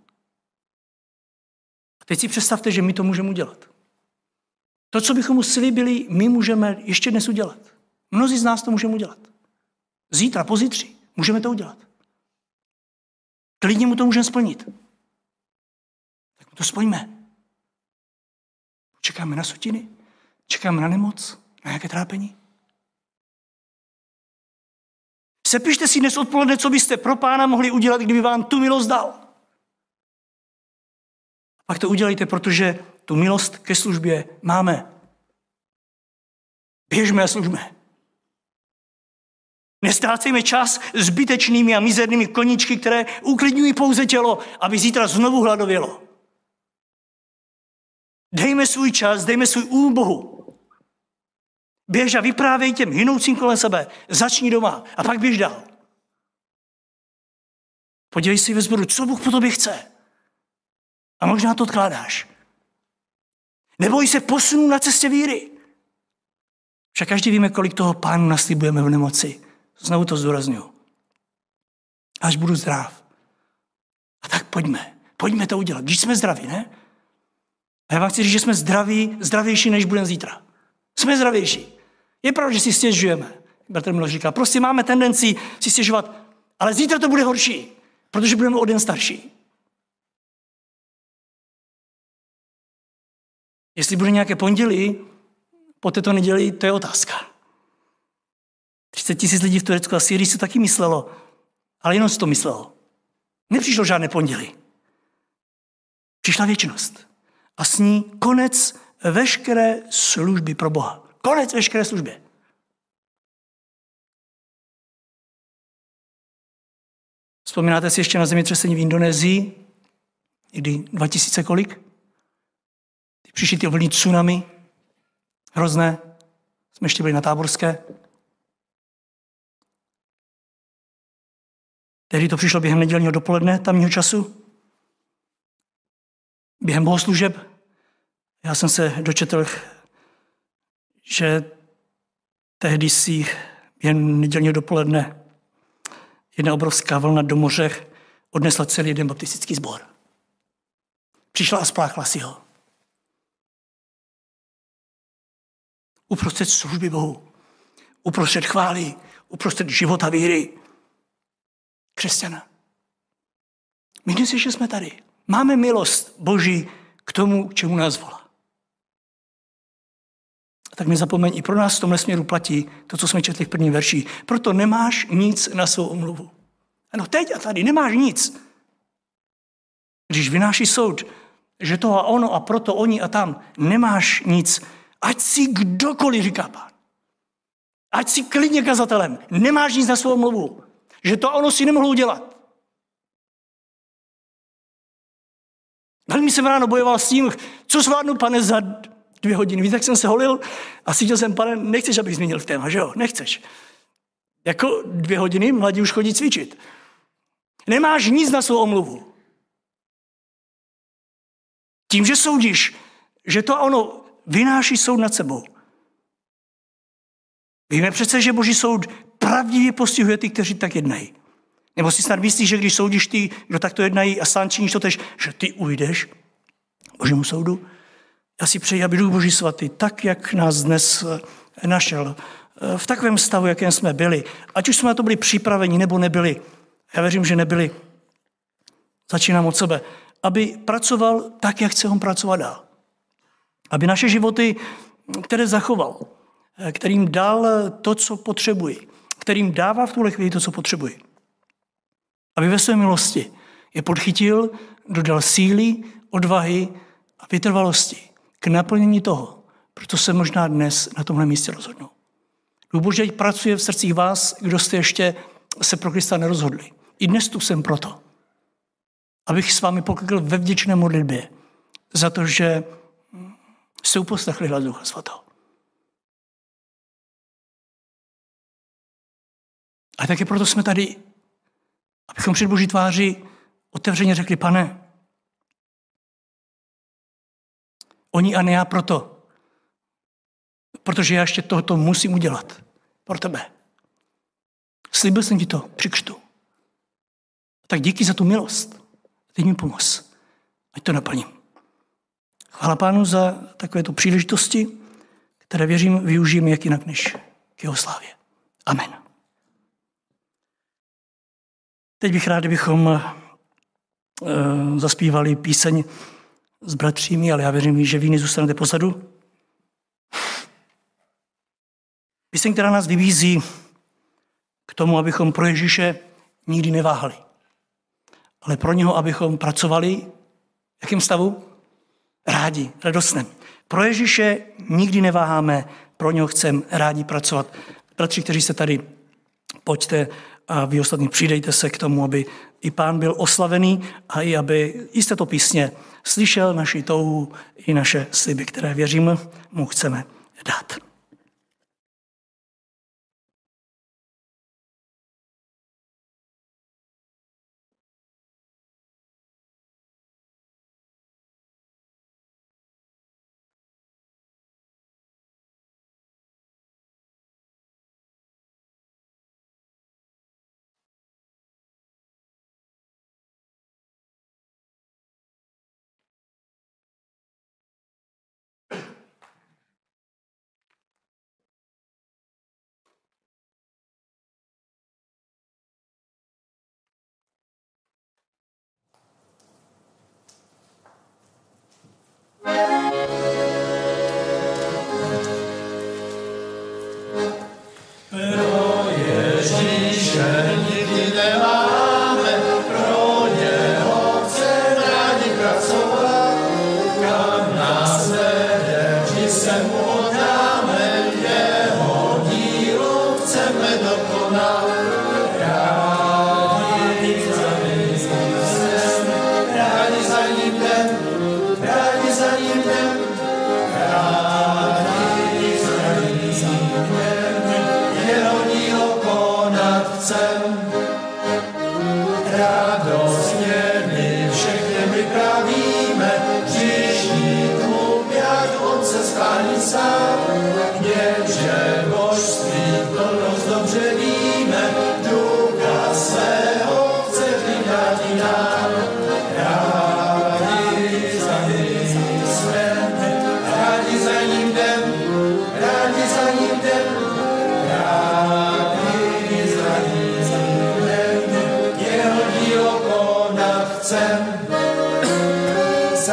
A teď si představte, že my to můžeme udělat. To, co bychom mu slíbili, my můžeme ještě dnes udělat. Mnozí z nás to můžeme udělat. Zítra, pozítří můžeme to udělat. Klidně mu to můžeme splnit. Tak mu to splníme. Čekáme na sutiny, čekáme na nemoc, na nějaké trápení. Sepište si dnes odpoledne, co byste pro Pána mohli udělat, kdyby vám tu milost dal. Pak to udělejte, protože tu milost ke službě máme. Běžme a služme. Nestrácejme čas zbytečnými a mizernými koníčky, které uklidňují pouze tělo, aby zítra znovu hladovělo. Dejme svůj čas, dejme svůj úl Bohu. Běž a vyprávěj těm hinoucím kolem sebe. Začni doma a pak běž dál. Podívej si ve sboru, co Bůh po tobě chce. A možná to odkládáš. Neboj se posunů na cestě víry. Však každý víme, kolik toho Pánu naslibujeme v nemoci. Znovu to zdůrazňuji. Až budu zdrav. A tak pojďme. Pojďme to udělat. Když jsme zdraví, ne? A já vám chci říct, že jsme zdraví, zdravější, než budeme zítra. Jsme zdravější. Je pravda, že si stěžujeme. Bratr Miloš říká, prostě máme tendenci si stěžovat, ale zítra to bude horší, protože budeme o den starší. Jestli bude nějaké pondělí, po této neděli, to je otázka. třicet tisíc lidí v Turecku a Sýrii se taky myslelo, ale jenom se to myslelo. Nepřišlo žádné pondělí. Přišla věčnost. A s ní konec veškeré služby pro Boha. Konec veškeré služby. Vzpomínáte si ještě na zemětřesení v Indonésii, kdy dva tisíce kolik? Přišli ty vlny tsunami, hrozné, jsme ještě byli na Táborské. Tehdy to přišlo během nedělního dopoledne tamního času, během bohoslužeb. Já jsem se dočetl, že tehdy si během nedělního dopoledne Jedna obrovská vlna do moře odnesla celý jeden baptistický sbor. Přišla a spláchla si ho. Uprostřed služby Bohu, uprostřed chvály, uprostřed života víry. Křesťana. Myslím si, že jsme tady. Máme milost Boží k tomu, k čemu nás volá. Tak nezapomeň, i pro nás v tomhle směru platí to, co jsme četli v prvním verši. Proto nemáš nic na svou omluvu. Ano, teď a tady nemáš nic. Když vynáší soud, že to a ono a proto oni a tam, nemáš nic. Ať si kdokoliv, říká Pán. Ať si klidně kazatelem. Nemáš nic na svou omluvu. Že to a ono si nemohlo udělat. Velmi jsem ráno bojoval s tím, co zvládnu, Pane, za dvě hodiny. Víte, jak jsem se holil a cítil jsem, Pane, nechceš, abych změnil v téma, že jo? Nechceš. Jako dvě hodiny mladí už chodí cvičit. Nemáš nic na svou omluvu. Tím, že soudíš, že to a ono vynáší soud nad sebou. Víme přece, že Boží soud pravdivě postihuje ty, kteří tak jednají. Nebo si snad myslíš, že když soudíš ty, kdo takto jednají a sám činíš totež, že ty ujdeš Božímu soudu? Já si přeji, aby Duch Boží svatý, tak jak nás dnes našel, v takovém stavu, jakém jsme byli, ať už jsme na to byli připraveni nebo nebyli, já věřím, že nebyli, začínám od sebe, aby pracoval tak, jak chce on pracovat dál. Aby naše životy, které zachoval, kterým dal to, co potřebují, kterým dává v tuhle chvíli to, co potřebují. Aby ve své milosti je podchytil, dodal síly, odvahy a vytrvalosti k naplnění toho, proto se možná dnes na tomhle místě rozhodnou. Duch Boží ať pracuje v srdcích vás, kdo jste ještě se pro Krista nerozhodli. I dnes tu jsem proto, abych s vámi poklekl ve vděčné modlitbě za to, že jste uposlechli hlas Ducha Svatého. A také proto jsme tady, abychom před Boží tváří otevřeně řekli, Pane, oni a ne já proto, protože já ještě tohoto musím udělat pro tebe. Slibil jsem ti to při křtu. Tak díky za tu milost. Teď mi pomoz. Ať to naplním. Chvála Pánu za takovéto příležitosti, které věřím, využijem jak jinak než k jeho slávě. Amen. Teď bych rád, kdybychom e, zaspívali píseň s bratřími, ale já věřím, že vy nezůstanete pozadu. Píseň, která nás vybízí k tomu, abychom pro Ježíše nikdy neváhali. Ale pro něho, abychom pracovali v jakém stavu? Rádi, radostném. Pro Ježíše nikdy neváháme, pro něho chcem rádi pracovat. Bratři, kteří jste tady, pojďte a vy ostatní přidejte se k tomu, aby i Pán byl oslavený a i aby i z této písně slyšel naši touhu i naše sliby, které věřím, mu chceme dát.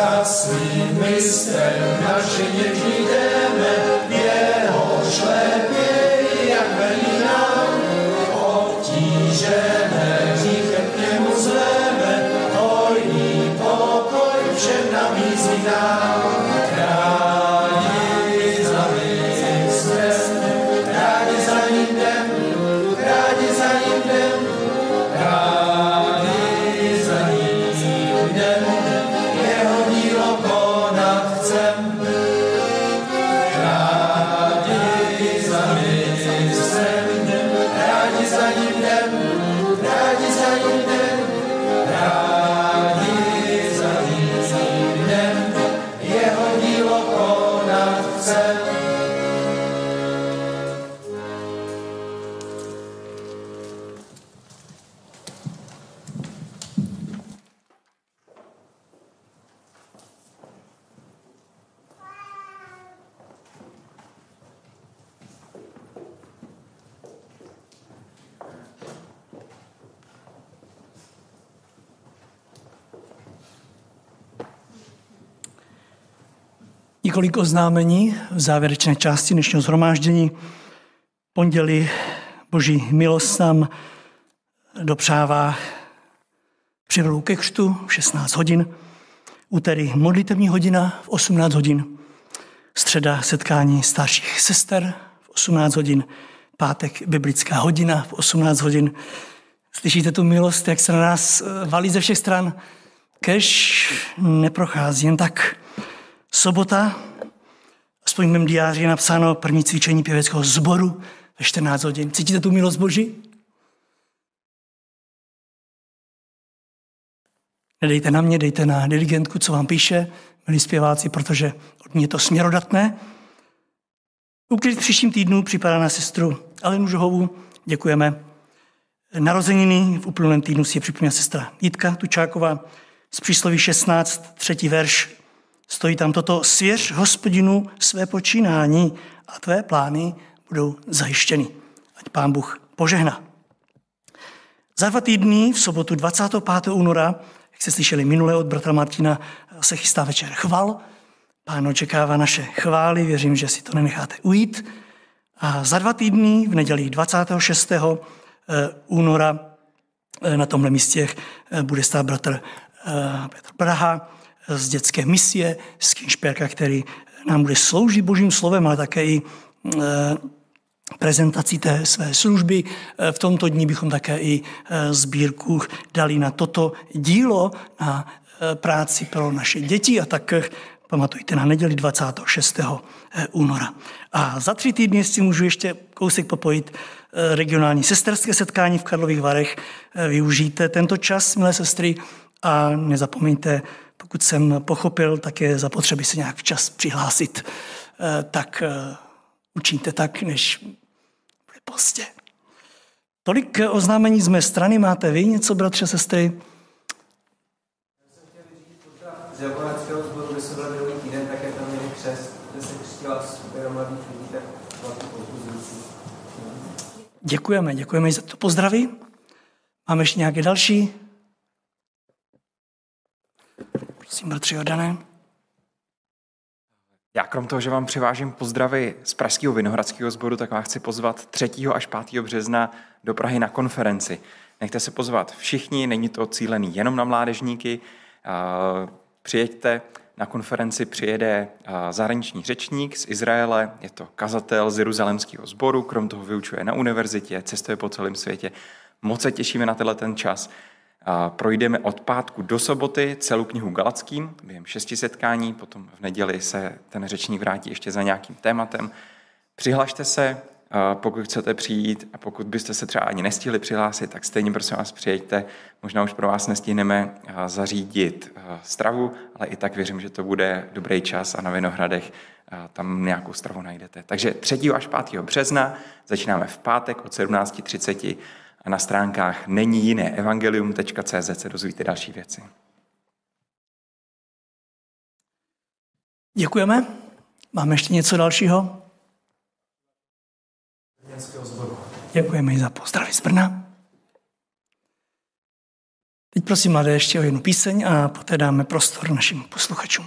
vzácným mistrem našim věčným démem, jeho šlepěji, jak velí nám, obtížené hříchem k němu zleme, hojný pokoj všem nabízí nám. Několik oznámení v závěrečné části dnešního shromáždění. Pondělí Boží milost nám dopřává připravu ke křtu v šestnáct hodin, úterý modlitevní hodina v osmnáct hodin, středa setkání starších sester v osmnáct hodin, pátek biblická hodina v osmnáct hodin. Slyšíte tu milost, jak se na nás valí ze všech stran? Kéž neprochází jen tak. Sobota, aspoň v mém diáři je napsáno první cvičení pěveckého sboru ve čtrnáct hodin. Cítíte tu milost Boží? Nedejte na mě, dejte na dirigentku, co vám píše, milí zpěváci, protože od mě je to směrodatné. Uklid v příštím týdnu připadá na sestru Alenu Žohovu. Děkujeme. Narozeniny v uplynulém týdnu si je připomněla sestra Jitka Tučáková z přísloví šestnáct, třetí verš. Stojí tam toto, svěř Hospodinu své počínání a tvé plány budou zajištěny. Ať Pán Bůh požehná. Za dva týdny v sobotu dvacátého pátého února, jak jste slyšeli minule od bratra Martina, se chystá večer chval. Pán očekává naše chvály, věřím, že si to nenecháte ujít. A za dva týdny v neděli dvacátého šestého února na tomhle místě bude stát bratr Petr Praha z dětské misie, z Kynšpěrka, který nám bude sloužit Božím slovem, ale také i prezentací té své služby. V tomto dní bychom také i sbírku dali na toto dílo, na práci pro naše děti, a tak pamatujte na neděli dvacátého šestého února. A za tři týdny si můžu ještě kousek popojit regionální sesterské setkání v Karlových Varech. Využijte tento čas, milé sestry, a nezapomeňte, pokud jsem pochopil, tak je zapotřebí se nějak včas přihlásit. Tak učiňte tak, než bude pozdě. Tolik oznámení z mé strany. Máte vy něco, bratře, sestry? Já jsem chtěl říct, že z Vinohradského sboru, kde se byl minulý týden, tak je tam měli křest, kde se křtila super mladých lidí, tak Děkujeme, děkujeme za to pozdraví. Máme ještě nějaké další? Prosím, bratře Jordané. Já krom toho, že vám přivážím pozdravy z pražského Vinohradského sboru, tak vás chci pozvat třetího až pátého března do Prahy na konferenci. Nechte se pozvat všichni, není to cílený jenom na mládežníky. Přijeďte, na konferenci přijede zahraniční řečník z Izraele, je to kazatel z Jeruzalemského sboru, krom toho vyučuje na univerzitě, cestuje po celém světě. Moc se těšíme na tenhle ten čas. Projdeme od pátku do soboty celou knihu Galackým během šesti setkání, potom v neděli se ten řečník vrátí ještě za nějakým tématem. Přihlašte se, pokud chcete přijít, a pokud byste se třeba ani nestihli přihlásit, tak stejně prosím vás přijďte. Možná už pro vás nestihneme zařídit stravu, ale i tak věřím, že to bude dobrý čas a na Vinohradech tam nějakou stravu najdete. Takže třetího až pátého března začínáme v pátek od sedmnáct třicet a na stránkách není jiné evangelium tečka cé zet se dozvíte další věci. Děkujeme. Máme ještě něco dalšího? Děkujeme i za pozdravy z Brna. Teď prosím, mladé, ještě o jednu píseň a poté dáme prostor našim posluchačům.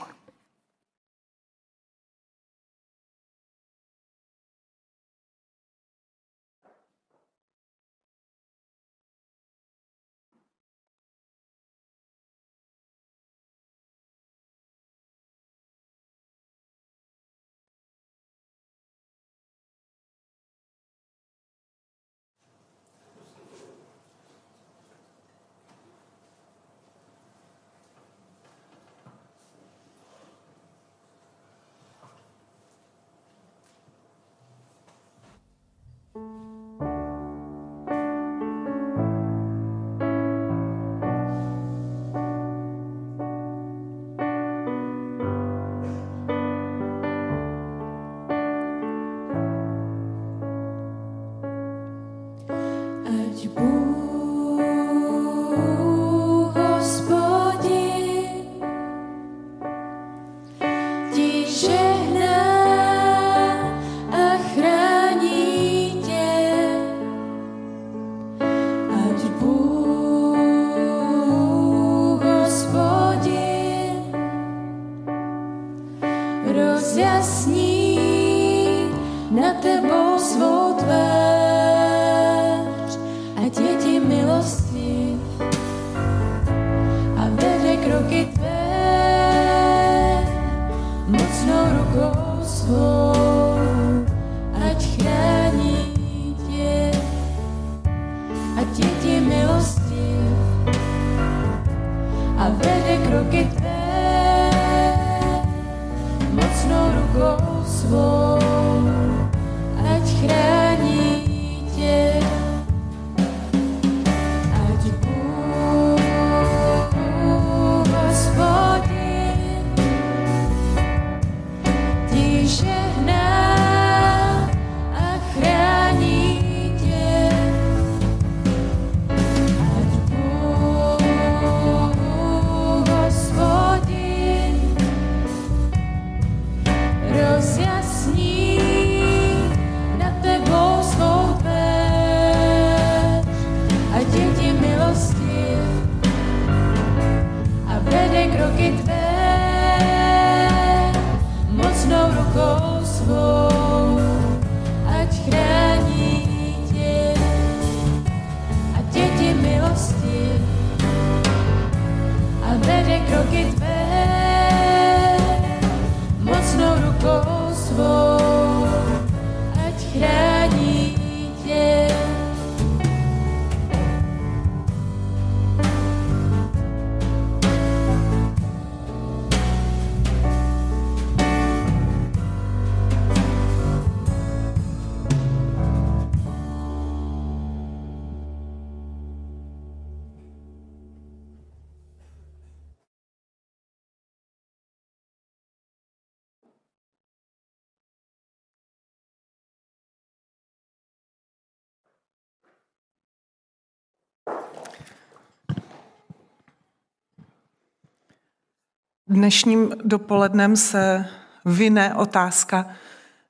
Dnešním dopolednem se vine otázka,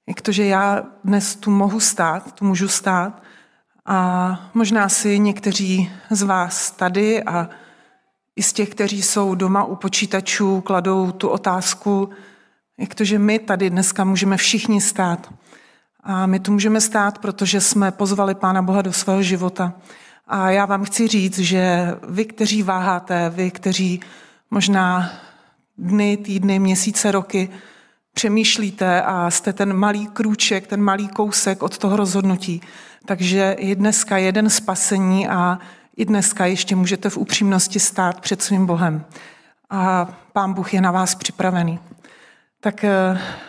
jak to, že já dnes tu mohu stát, tu můžu stát a možná si někteří z vás tady a i z těch, kteří jsou doma u počítačů, kladou tu otázku, jak to, že my tady dneska můžeme všichni stát. A my tu můžeme stát, protože jsme pozvali Pána Boha do svého života. A já vám chci říct, že vy, kteří váháte, vy, kteří možná dny, týdny, měsíce, roky přemýšlíte a jste ten malý krůček, ten malý kousek od toho rozhodnutí. Takže i dneska je den spasení a i dneska ještě můžete v upřímnosti stát před svým Bohem. A Pán Bůh je na vás připravený. Tak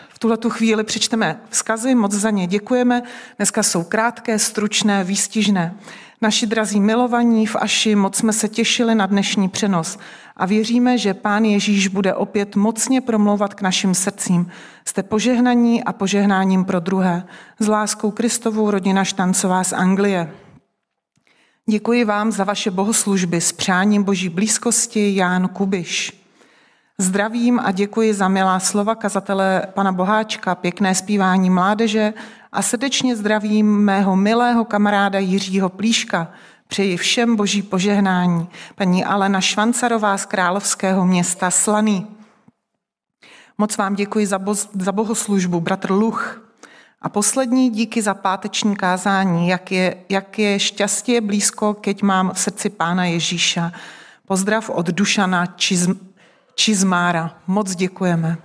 v tuhletu chvíli přečteme vzkazy, moc za ně děkujeme. Dneska jsou krátké, stručné, výstižné. Naši drazí milovaní v Aši, moc jsme se těšili na dnešní přenos a věříme, že Pán Ježíš bude opět mocně promlouvat k našim srdcím. Jste požehnaní a požehnáním pro druhé. S láskou Kristovou rodina Štancová z Anglie. Děkuji vám za vaše bohoslužby s přáním Boží blízkosti Ján Kubiš. Zdravím a děkuji za milá slova kazatele pana Boháčka, pěkné zpívání mládeže a srdečně zdravím mého milého kamaráda Jiřího Plíška, Přeji všem boží požehnání. Paní Alena Švancarová z královského města Slaný. Moc vám děkuji za, bo- za bohoslužbu, bratr Luch. A poslední díky za páteční kázání, jak je, jak je šťastie blízko, keď mám v srdci Pána Ježíša. Pozdrav od Dušana Čizm- Čižmára. Moc děkujeme.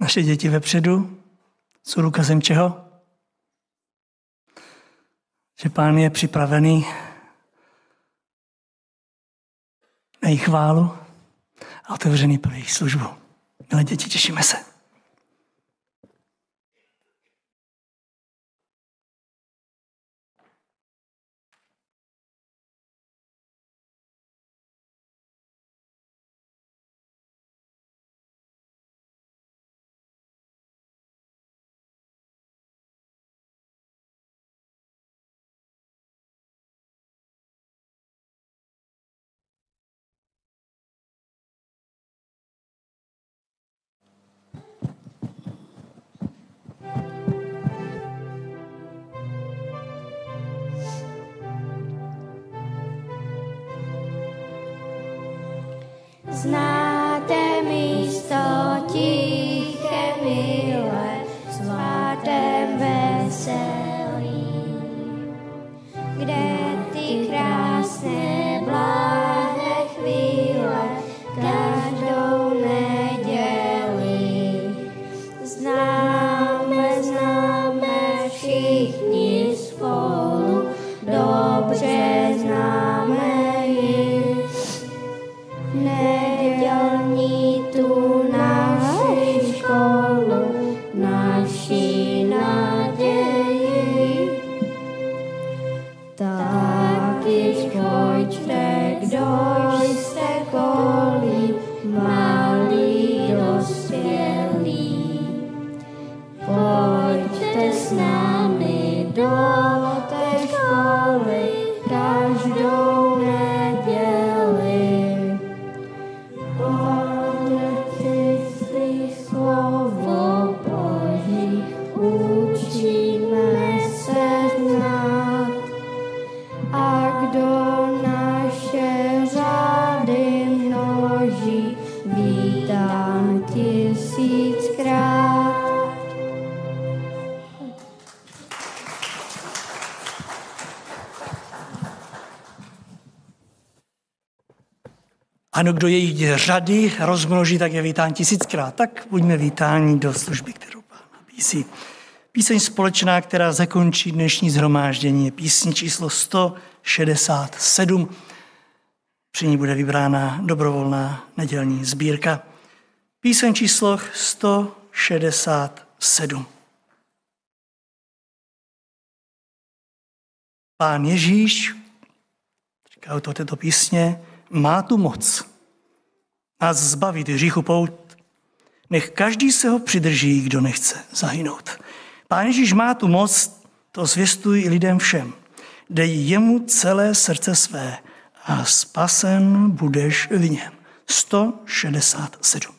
Naše děti vepředu jsou důkazem čeho? Že Pán je připravený na jejich chválu a otevřený pro jejich službu. Milé děti, těšíme se. Znáte místo tiché milé, svatem veselý, kde ty krásné bláhé chvíle každou neděli. Známe, známe všichni spolu, dobře známe ji. Nedělní tu naši školu, naši naději. Tak již pojďte, kdo jste kolí, malí dospělí. Pojďte s námi do té školy, každou neděli. Ano, kdo jejich řady rozmnoží, tak je vítán tisíckrát. Tak buďme vítáni do služby, kterou Pán nabízí. Píseň společná, která zakončí dnešní shromáždění, je písní číslo sto šedesát sedm. Při ní bude vybrána dobrovolná nedělní sbírka. Píseň číslo sto šedesát sedm. Pán Ježíš, říká autor této písně, má tu moc nás zbavit hříchu pout. Nech každý se ho přidrží, kdo nechce zahynout. Pán Ježíš má tu moc, to zvěstuj lidem všem. Dej jemu celé srdce své a spasen budeš v něm. sto šedesát sedm.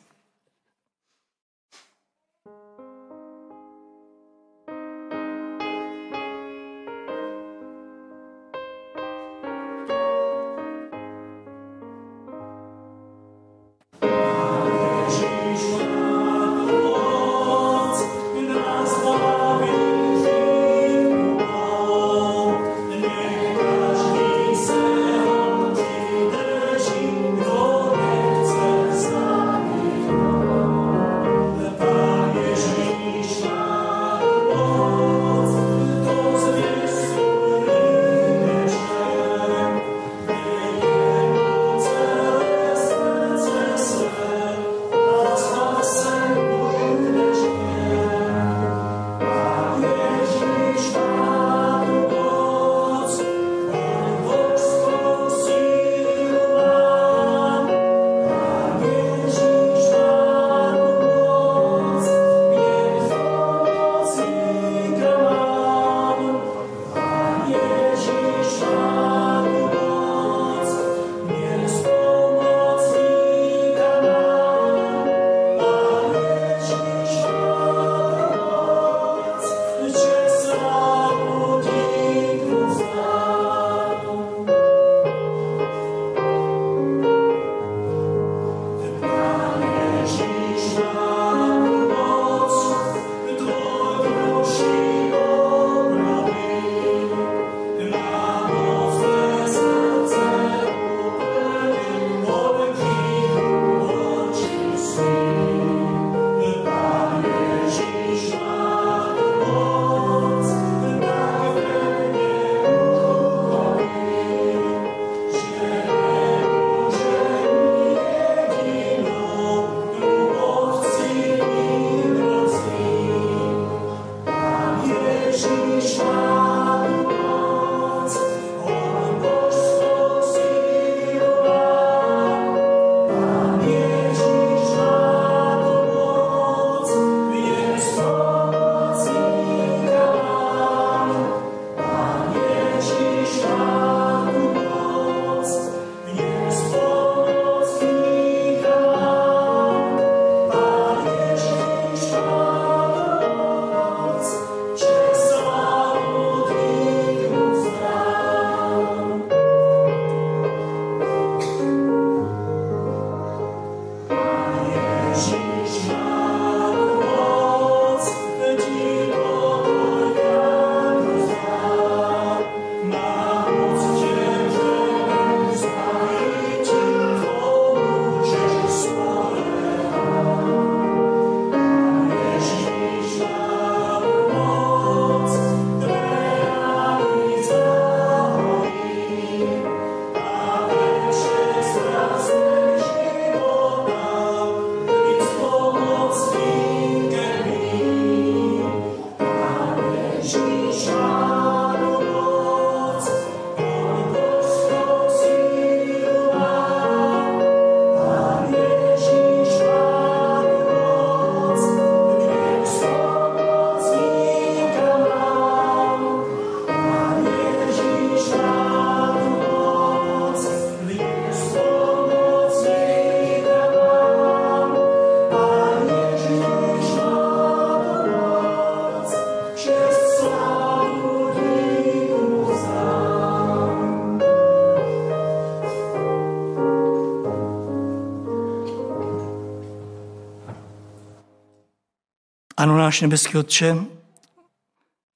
Ano, náš nebeský Otče,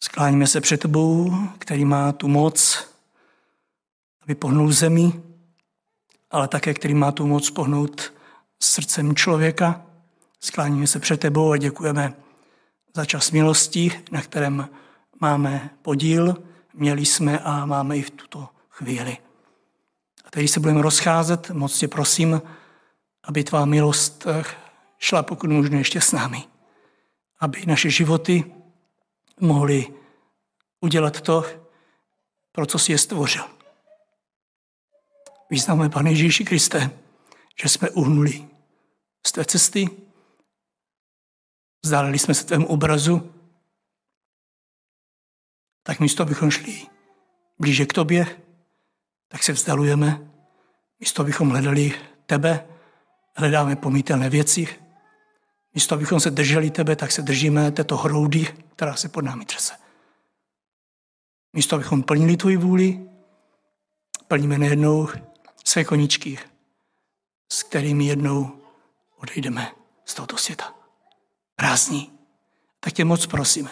skláníme se před tebou, který má tu moc, aby pohnul zemí, ale také, který má tu moc pohnout srdcem člověka. Skláníme se před tebou a děkujeme za čas milosti, na kterém máme podíl, měli jsme a máme i v tuto chvíli. A teď se budeme rozcházet, moc tě prosím, aby tvá milost šla pokud možno ještě s námi. Aby naše životy mohly udělat to, pro co jsi je stvořil. Vyznáme, Pane Ježíši Kriste, že jsme uhnuli z té cesty, vzdáleli jsme se tvému obrazu, tak místo, abychom šli blíže k tobě, tak se vzdalujeme. Místo, abychom hledali tebe, hledáme pomítelné věci. Místo, abychom se drželi tebe, tak se držíme této hroudy, která se pod námi třese. Místo, abychom plnili tvoji vůli, plníme nejednou své koníčky, s kterými jednou odejdeme z tohoto světa. Prázdní. Tak tě moc prosíme,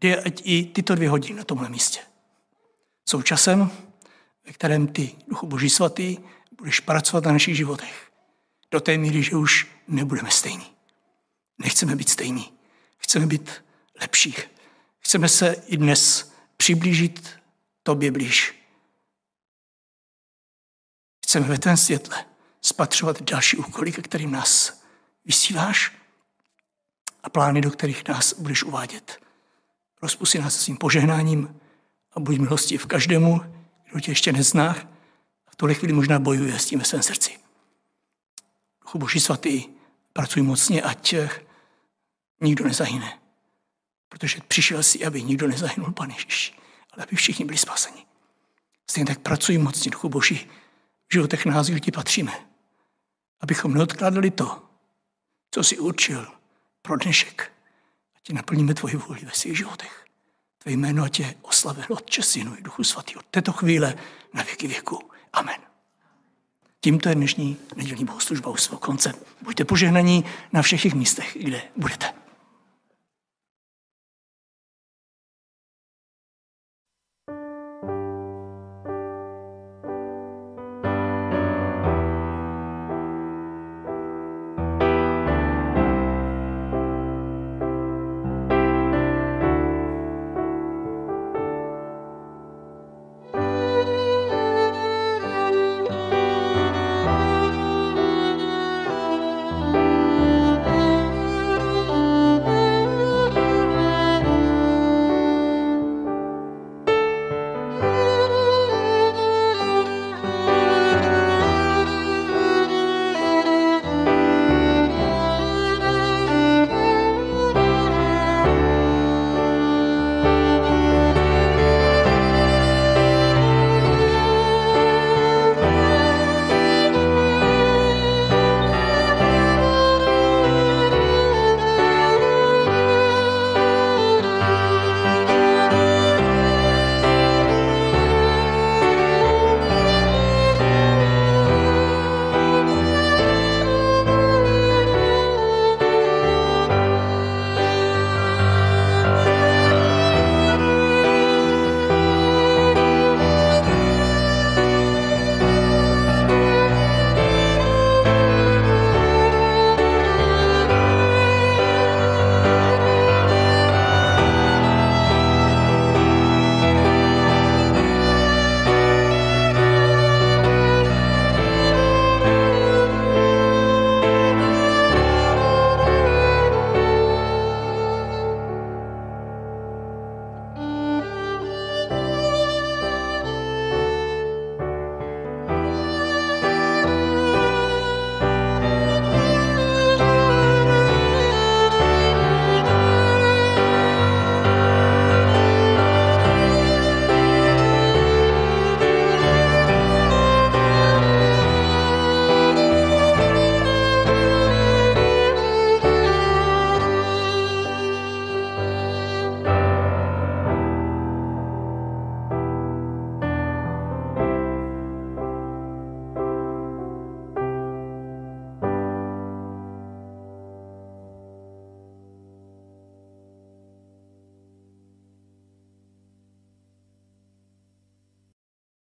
dej ať i tyto dvě hodiny na tomhle místě jsou časem, ve kterém ty, Duchu Boží svatý, budeš pracovat na našich životech. Do té míry, že už nebudeme stejní. Nechceme být stejní. Chceme být lepší. Chceme se i dnes přiblížit tobě blíž. Chceme ve tvém světle spatřovat další úkoly, ke kterým nás vysíláš a plány, do kterých nás budeš uvádět. Rozpusť nás svým požehnáním a buď milostiv každému, kdo tě ještě nezná a v tuhle chvíli možná bojuje s tím ve svém srdci. Duchu Boží svatý, pracuj mocně, ať nikdo nezahyne. Protože přišel jsi, aby nikdo nezahynul, Pane Ježíši, ale aby všichni byli spaseni. Stejně tak pracuj mocně, Duchu Boží, v životech nás, kdo ti patříme. Abychom neodkládali to, co jsi určil pro dnešek. Ať naplníme tvoji vůli ve svých životech. Tvé jméno a tě oslavil Otče, Synu i Duchu Svatý od této chvíle na věky věku. Amen. Tímto je dnešní nedělní bohoslužba u svého konce. Buďte požehnaní na všech těch místech, kde budete.